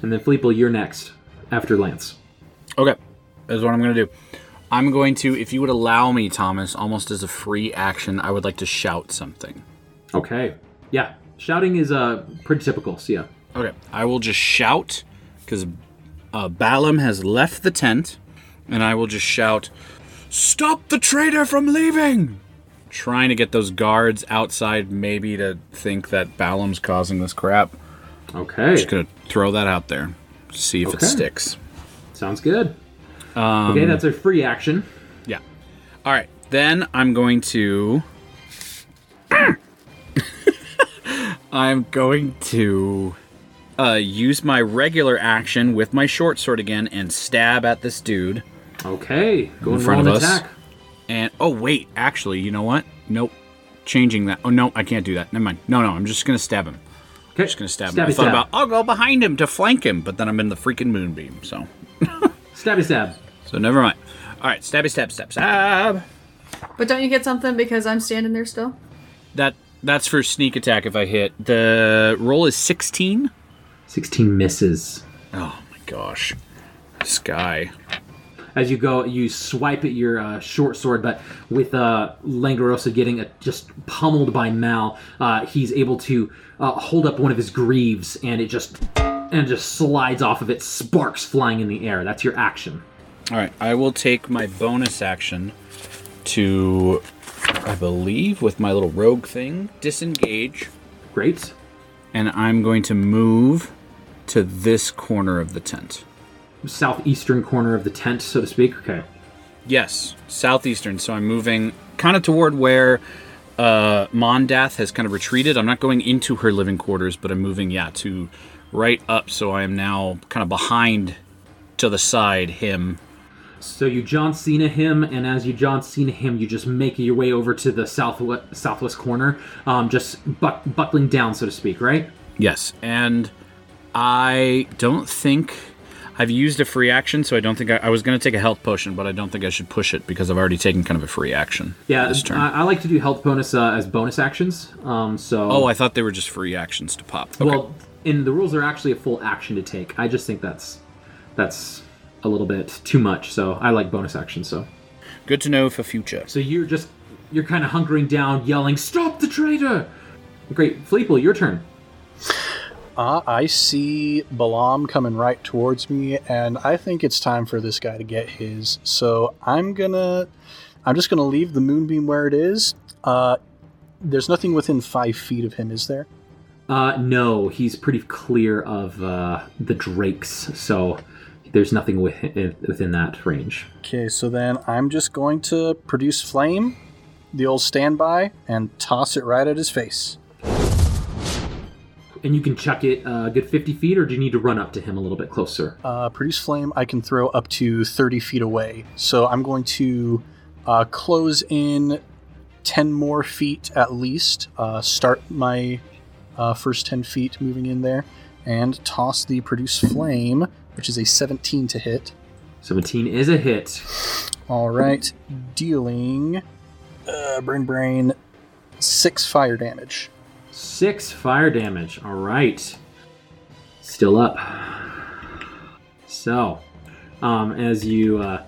And then, Fleeple, you're next, after Lance. Okay. That's what I'm going to do. I'm going to, if you would allow me, Thomas, almost as a free action, I would like to shout something. Okay. Yeah. Shouting is uh, pretty typical, so yeah. Okay. I will just shout, because uh, Balam has left the tent, and I will just shout, "Stop the traitor from leaving!" Trying to get those guards outside maybe to think that Balam's causing this crap. Okay. I'm just going to throw that out there. See if okay. It sticks. Sounds good. Um, okay, that's a free action. Yeah. All right. Then I'm going to... I'm going to uh, use my regular action with my short sword again and stab at this dude. Okay. Go in front of us. Attack. And, oh, wait. Actually, you know what? Nope. Changing that. Oh, no, I can't do that. Never mind. No, no, I'm just going to stab him. I'm just going to stab him. Stabby I thought stab. about, I'll go behind him to flank him, but then I'm in the freaking moonbeam, so. Stabby stab. So never mind. All right, stabby stab, stab, stab. But don't you get something because I'm standing there still? That That's for sneak attack if I hit. The roll is sixteen. sixteen misses. Oh, my gosh. This guy. As you go, you swipe at your uh, short sword, but with uh, Langdedrosa getting a, just pummeled by Mal, uh, he's able to uh, hold up one of his greaves, and it just and it just slides off of it, sparks flying in the air. That's your action. All right, I will take my bonus action to, I believe, with my little rogue thing, disengage. Great. And I'm going to move to this corner of the tent. southeastern corner of the tent, so to speak? Okay. Yes, southeastern. So I'm moving kind of toward where uh, Mondath has kind of retreated. I'm not going into her living quarters, but I'm moving, yeah, to right up. So I am now kind of behind, to the side, him. So you John Cena him, and as you John Cena him, you just make your way over to the southwest, southwest corner, um, just buck, buckling down, so to speak, right? Yes, and I don't think... I've used a free action, so I don't think I, I was going to take a health potion, but I don't think I should push it because I've already taken kind of a free action. Yeah, this turn. I, I like to do health bonus uh, as bonus actions. Um, so. Oh, I thought they were just free actions to pop. Okay. Well, in the rules, they're actually a full action to take. I just think that's that's a little bit too much. So I like bonus actions. So good to know for future. So you're just you're kind of hunkering down, yelling, "Stop the traitor!" Great, Fleeple, your turn. Uh, I see Balam coming right towards me, and I think it's time for this guy to get his. So I'm gonna, I'm just gonna leave the moonbeam where it is. Uh, there's nothing within five feet of him, is there? Uh, no, he's pretty clear of uh, the drakes, so there's nothing within, within that range. Okay, so then I'm just going to produce flame, the old standby, and toss it right at his face. And you can chuck it uh, a good fifty feet, or do you need to run up to him a little bit closer? Uh, produce flame I can throw up to thirty feet away. So I'm going to uh, close in ten more feet at least, uh, start my uh, first ten feet moving in there, and toss the produce flame, which is a seventeen to hit. seventeen is a hit. All right, dealing, uh, brain, brain, six fire damage. Six fire damage. All right. Still up. So, um, as you uh,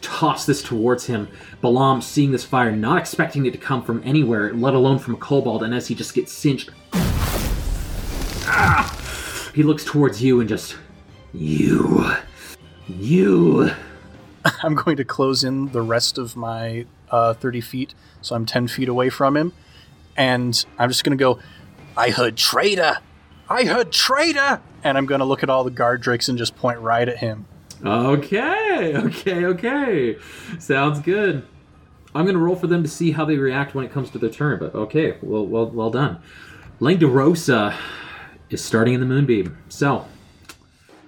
toss this towards him, Balam, seeing this fire, not expecting it to come from anywhere, let alone from a kobold, and as he just gets cinched, ah, he looks towards you and just, you, you. I'm going to close in the rest of my uh, thirty feet, so I'm ten feet away from him. And I'm just going to go, I heard traitor! I heard traitor! And I'm going to look at all the guard drakes and just point right at him. Okay, okay, okay. Sounds good. I'm going to roll for them to see how they react when it comes to their turn, but okay, well well, well done. Langdedrosa is starting in the Moonbeam, so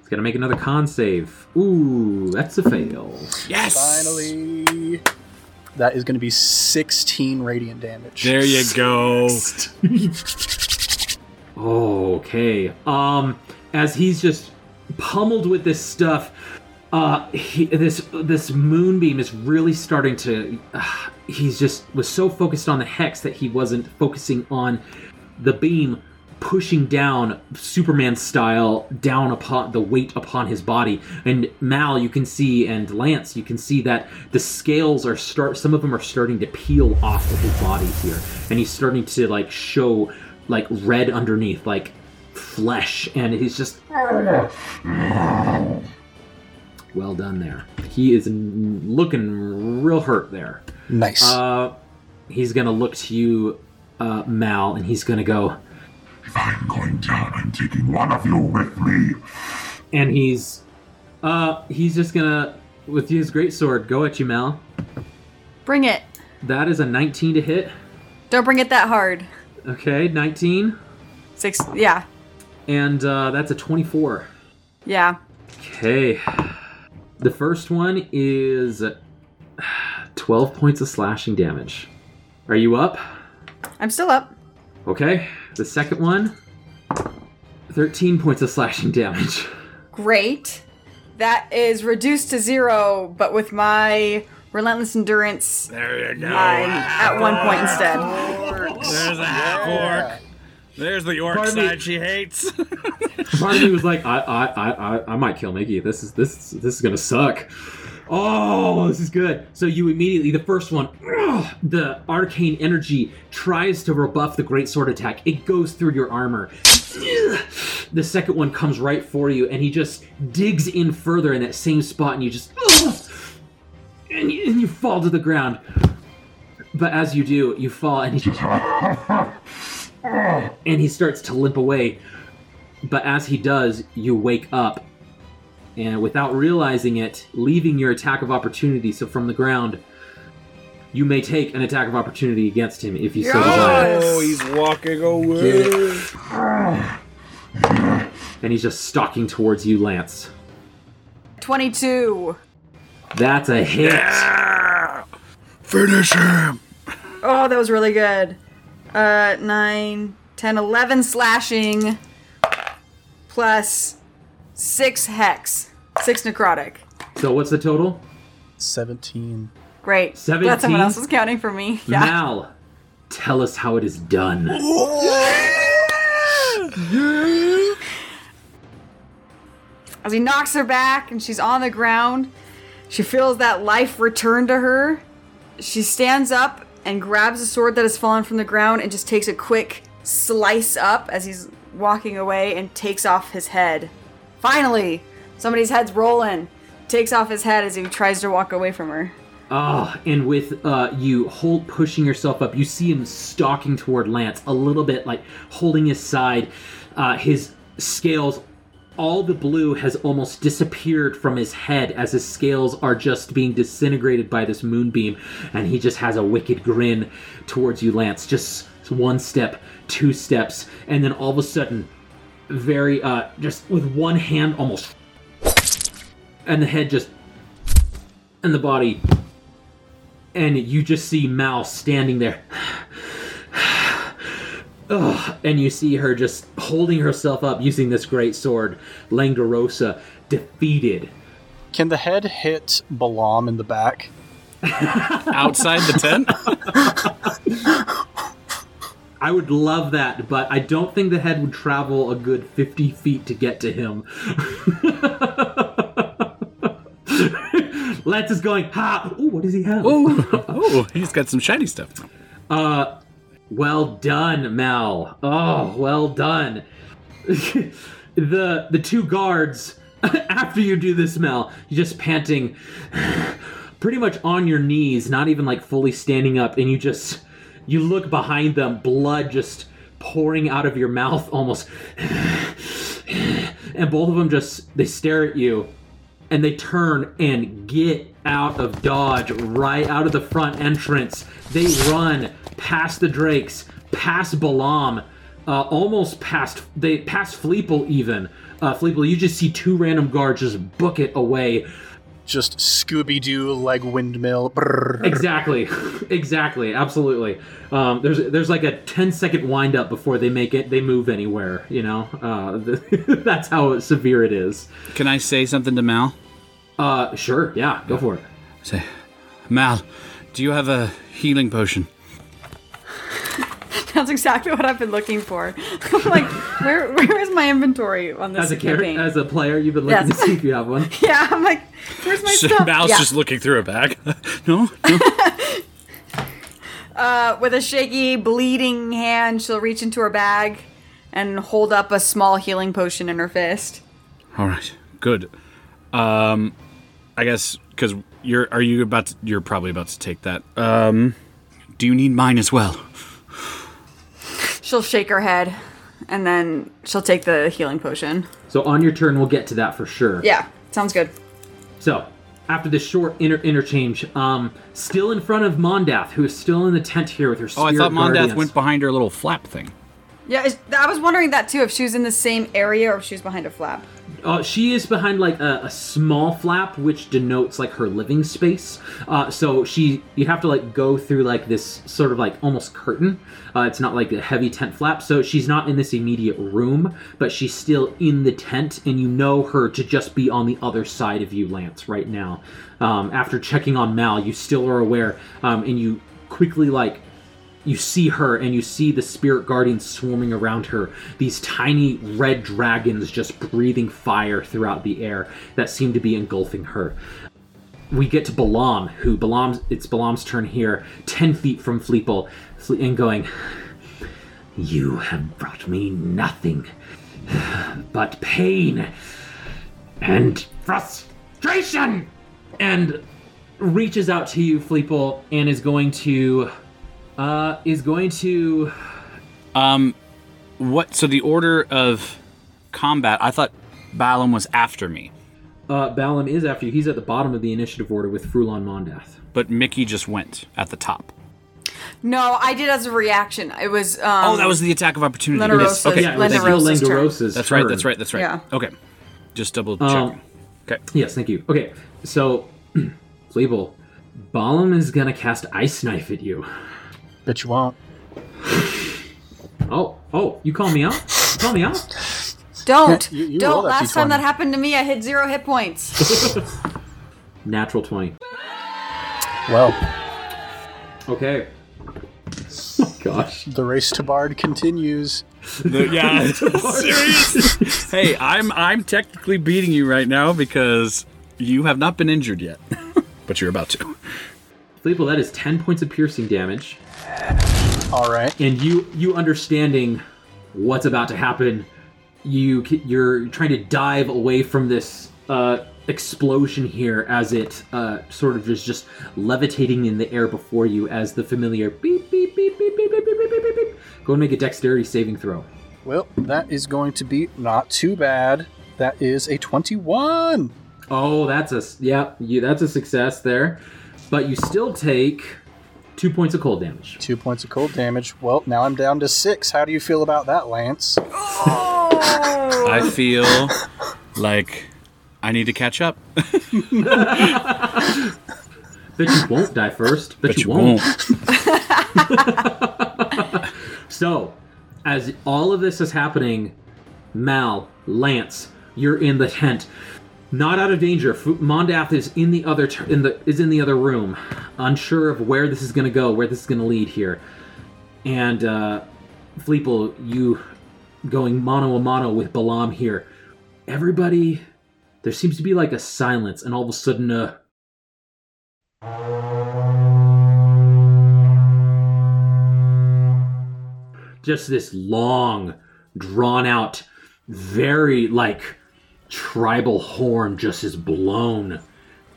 it's going to make another con save. Ooh, that's a fail. Yes! Finally! That is going to be sixteen radiant damage. There you go. Okay. Um, as he's just pummeled with this stuff, uh, he, this this moonbeam is really starting to. Uh, he's just was so focused on the hex that he wasn't focusing on the beam pushing down Superman style down upon the weight upon his body. And Mal, you can see, and Lance, you can see that the scales are start some of them are starting to peel off of his body here, and he's starting to like show like red underneath, like flesh, and he's just well done there. He is looking real hurt there. Nice. Uh, he's gonna look to you, uh, Mal, and he's gonna go, if I'm going down, I'm taking one of you with me. And he's, uh, he's just gonna, with his greatsword, go at you, Mal. Bring it. That is a nineteen to hit. Don't bring it that hard. Okay, nineteen. Six, yeah. And uh, that's a twenty-four. Yeah. Okay. The first one is twelve points of slashing damage. Are you up? I'm still up. Okay. The second one, thirteen points of slashing damage. Great. That is reduced to zero, but with my relentless endurance, there you go. I'm at one point instead. There's a half orc. There's the orc Pardon side me. She hates. Part of me was like, I, I, I, I might kill Mickey. This is this, this is gonna suck. Oh, this is good. So you immediately, the first one, ugh, the arcane energy tries to rebuff the greatsword attack. It goes through your armor. Ugh. The second one comes right for you, and he just digs in further in that same spot, and you just, ugh, and, you, and you fall to the ground. But as you do, you fall, and he, and he starts to limp away. But as he does, you wake up, and without realizing it, leaving your attack of opportunity. So from the ground, you may take an attack of opportunity against him if you yes! so desire. Oh, he's walking away. And he's just stalking towards you, Lance. twenty-two. That's a hit. Yeah! Finish him. Oh, that was really good. Uh, nine, ten, eleven slashing plus six hex. six necrotic. So what's the total? seventeen. Great. seventeen? Glad someone else was counting for me. Yeah. Mal, tell us how it is done. As he knocks her back and she's on the ground, she feels that life return to her. She stands up and grabs a sword that has fallen from the ground and just takes a quick slice up as he's walking away and takes off his head. Finally, somebody's head's rolling. Takes off his head as he tries to walk away from her. Oh, and with uh, you hold pushing yourself up, you see him stalking toward Lance a little bit, like holding his side. Uh, his scales, all the blue has almost disappeared from his head as his scales are just being disintegrated by this moonbeam, and he just has a wicked grin towards you, Lance. Just one step, two steps, and then all of a sudden, very, uh, just with one hand almost, and the head just, and the body, and you just see Mal standing there. Ugh, and you see her just holding herself up using this great sword, Langdedrosa, defeated. Can the head hit Balam in the back? Outside the tent? I would love that, but I don't think the head would travel a good fifty feet to get to him. Lance is going, ha! Ooh, what does he have? Oh, oh, he's got some shiny stuff. Uh... Well done, Mal. Oh, well done. the the two guards, after you do this, Mal, you're just panting, pretty much on your knees, not even like fully standing up, and you just, you look behind them, blood just pouring out of your mouth almost. And both of them just, they stare at you, and they turn and get out of Dodge, right out of the front entrance. They run past the Drakes, past Balam, uh, almost past they past Fleeple even. Uh, Fleeple, you just see two random guards just book it away. Just Scooby-Doo leg windmill. Brrr. Exactly, exactly, absolutely. Um, there's there's like a ten second wind up before they make it. They move anywhere, you know. Uh, that's how severe it is. Can I say something to Mal? Uh, sure. Yeah, go for it. Say, Mal, do you have a healing potion? That's exactly what I've been looking for. I'm like, where where is my inventory on this? As a character, as a player, you've been looking yes. to see if you have one. Yeah, I'm like, where's my so stuff? Mal's yeah. just looking through a bag. no, no. uh, with a shaky, bleeding hand, she'll reach into her bag and hold up a small healing potion in her fist. All right, good. Um, I guess because you're are you about to, you're probably about to take that. Um, do you need mine as well? She'll shake her head, and then she'll take the healing potion. So on your turn, we'll get to that for sure. Yeah, sounds good. So, after this short inter- interchange, um, still in front of Mondath, who is still in the tent here with her spirit guardians. Oh, I thought Mondath guardians. went behind her little flap thing. Yeah, I was wondering that, too, if she was in the same area or if she was behind a flap. Uh, she is behind, like, a, a small flap, which denotes, like, her living space. Uh, so she, you have to, like, go through, like, this sort of, like, almost curtain. Uh, it's not, like, a heavy tent flap. So she's not in this immediate room, but she's still in the tent. And you know her to just be on the other side of you, Lance, right now. Um, after checking on Mal, you still are aware. Um, and you quickly, like, you see her and you see the spirit guardians swarming around her. These tiny red dragons just breathing fire throughout the air that seem to be engulfing her. We get to Balam, who Balam's, it's Balam's turn here, ten feet from Fleeple, and going, "You have brought me nothing but pain and frustration!" And reaches out to you, Fleeple, and is going to... Uh, is going to... Um, what? So the order of combat, I thought Balam was after me. Uh, Balam is after you. He's at the bottom of the initiative order with Frulam Mondath. But Mickey just went at the top. No, I did as a reaction. It was... Um, oh, that was the attack of opportunity. Langdedrosa's okay. yeah, turn. That's right, that's right, that's right. Yeah. Okay. Just double checking. Um, okay. Yes, thank you. Okay, so, Fleeble, Balam is going to cast Ice Knife at you. Bet you won't. Oh, oh, you call me out? You call me out? Don't. you, you Don't. Last time that happened to me, I hit zero hit points. Natural twenty. Well. Okay. Oh my gosh. The race to Bard continues. The, yeah. Serious? Hey, I'm I'm technically beating you right now because you have not been injured yet. But you're about to. Fleeble, that is ten points of piercing damage. All right. And you you understanding what's about to happen, you you're trying to dive away from this uh, explosion here as it uh, sort of is just levitating in the air before you as the familiar beep beep beep beep beep beep beep beep beep beep. Go and make a dexterity saving throw. Well, that is going to be not too bad. That is a twenty-one. Oh, that's a yeah, you, that's a success there. But you still take Two points of cold damage. Two points of cold damage. Well, now I'm down to six. How do you feel about that, Lance? Oh! I feel like I need to catch up. Bet you won't die first. Bet, Bet you, you won't. won't. So, as all of this is happening, Mal, Lance, you're in the tent. Not out of danger. Mondath is in the other t- in the is in the other room, unsure of where this is going to go, where this is going to lead here. And uh, Fleeple, you going mano a mano with Balam here. Everybody, there seems to be like a silence, and all of a sudden, uh, just this long, drawn out, very like. tribal horn just is blown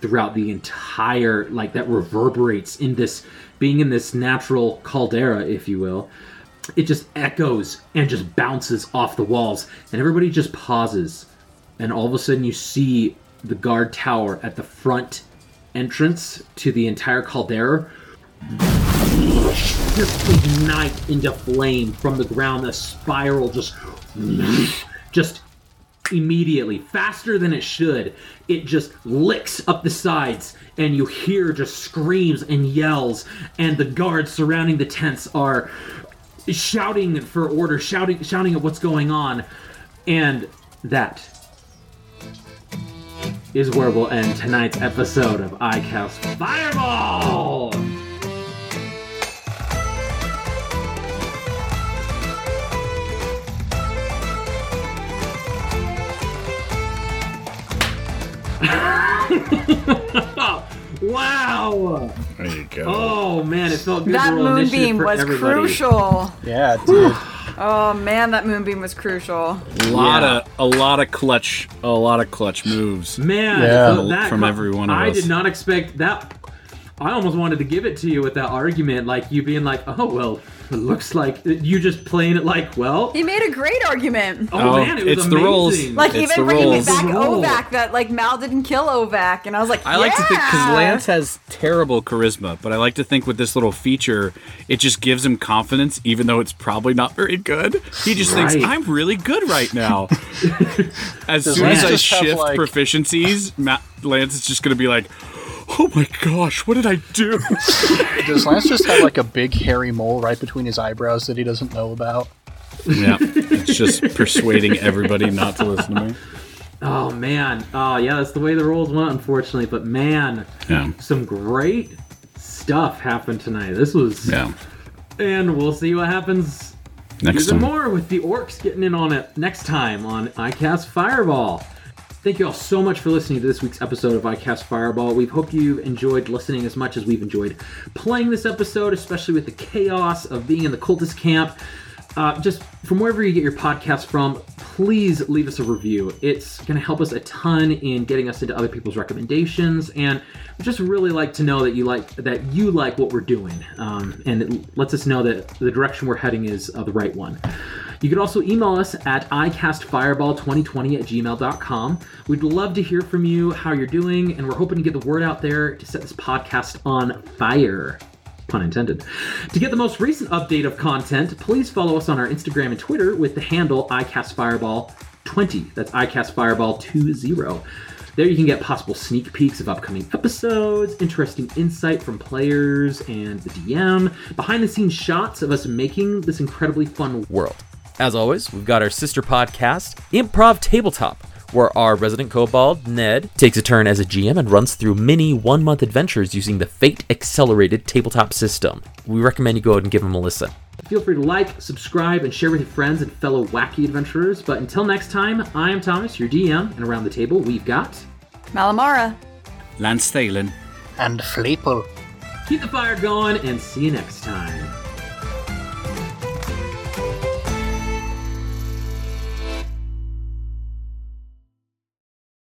throughout the entire, like that reverberates in this, being in this natural caldera, if you will. It just echoes and just bounces off the walls, and everybody just pauses. And all of a sudden you see the guard tower at the front entrance to the entire caldera just ignite into flame from the ground. A spiral just just immediately, faster than it should, it just licks up the sides, and you hear just screams and yells, and the guards surrounding the tents are shouting for order, shouting shouting at what's going on. And that is where we'll end tonight's episode of iCast Fireball! Wow! There you go. Oh man, it felt good. That moonbeam was everybody. Crucial. Yeah, it did. Oh man, that moonbeam was crucial. A lot yeah. of a lot of clutch, a lot of clutch moves. Man, yeah. from, that, from every one of I us. I did not expect that. I almost wanted to give it to you with that argument, like you being like, "Oh well, it looks like you just playing it like well." He made a great argument. Oh, oh man, it was it's amazing. The rules. Like it's even bringing rules. Me back Ovak, that like Mal didn't kill Ovak, and I was like, I yeah. like to think because Lance has terrible charisma, but I like to think with this little feature, it just gives him confidence, even though it's probably not very good. He just right. thinks I'm really good right now. As Does soon Lance as I shift have, like... proficiencies, Ma- Lance is just going to be like, oh my gosh, what did I do? Does Lance just have like a big hairy mole right between his eyebrows that he doesn't know about? Yeah, it's just persuading everybody not to listen to me. Oh man, oh yeah, that's the way the rules went, unfortunately. But man, yeah. some great stuff happened tonight. This was, yeah. and we'll see what happens next even time. More with the orcs getting in on it next time on iCast Fireball. Thank you all so much for listening to this week's episode of iCast Fireball. We hope you've enjoyed listening as much as we've enjoyed playing this episode, especially with the chaos of being in the cultist camp. Uh, just from wherever you get your podcast from, please leave us a review. It's going to help us a ton in getting us into other people's recommendations, and we just really like to know that you like that you like what we're doing, um, and it lets us know that the direction we're heading is uh, the right one. You can also email us at i cast fireball twenty twenty at gmail dot com. We'd love to hear from you, how you're doing, and we're hoping to get the word out there to set this podcast on fire. Pun intended. To get the most recent update of content, please follow us on our Instagram and Twitter with the handle i cast fireball twenty. That's i cast fireball twenty. There you can get possible sneak peeks of upcoming episodes, interesting insight from players and the D M, behind-the-scenes shots of us making this incredibly fun world. As always, we've got our sister podcast, Improv Tabletop, where our resident kobold, Ned, takes a turn as a G M and runs through mini one-month adventures using the Fate Accelerated tabletop system. We recommend you go out and give him a listen. Feel free to like, subscribe, and share with your friends and fellow wacky adventurers. But until next time, I am Thomas, your D M, and around the table we've got... Malamara. Lance Thalen. And Fleeple. Keep the fire going, and see you next time.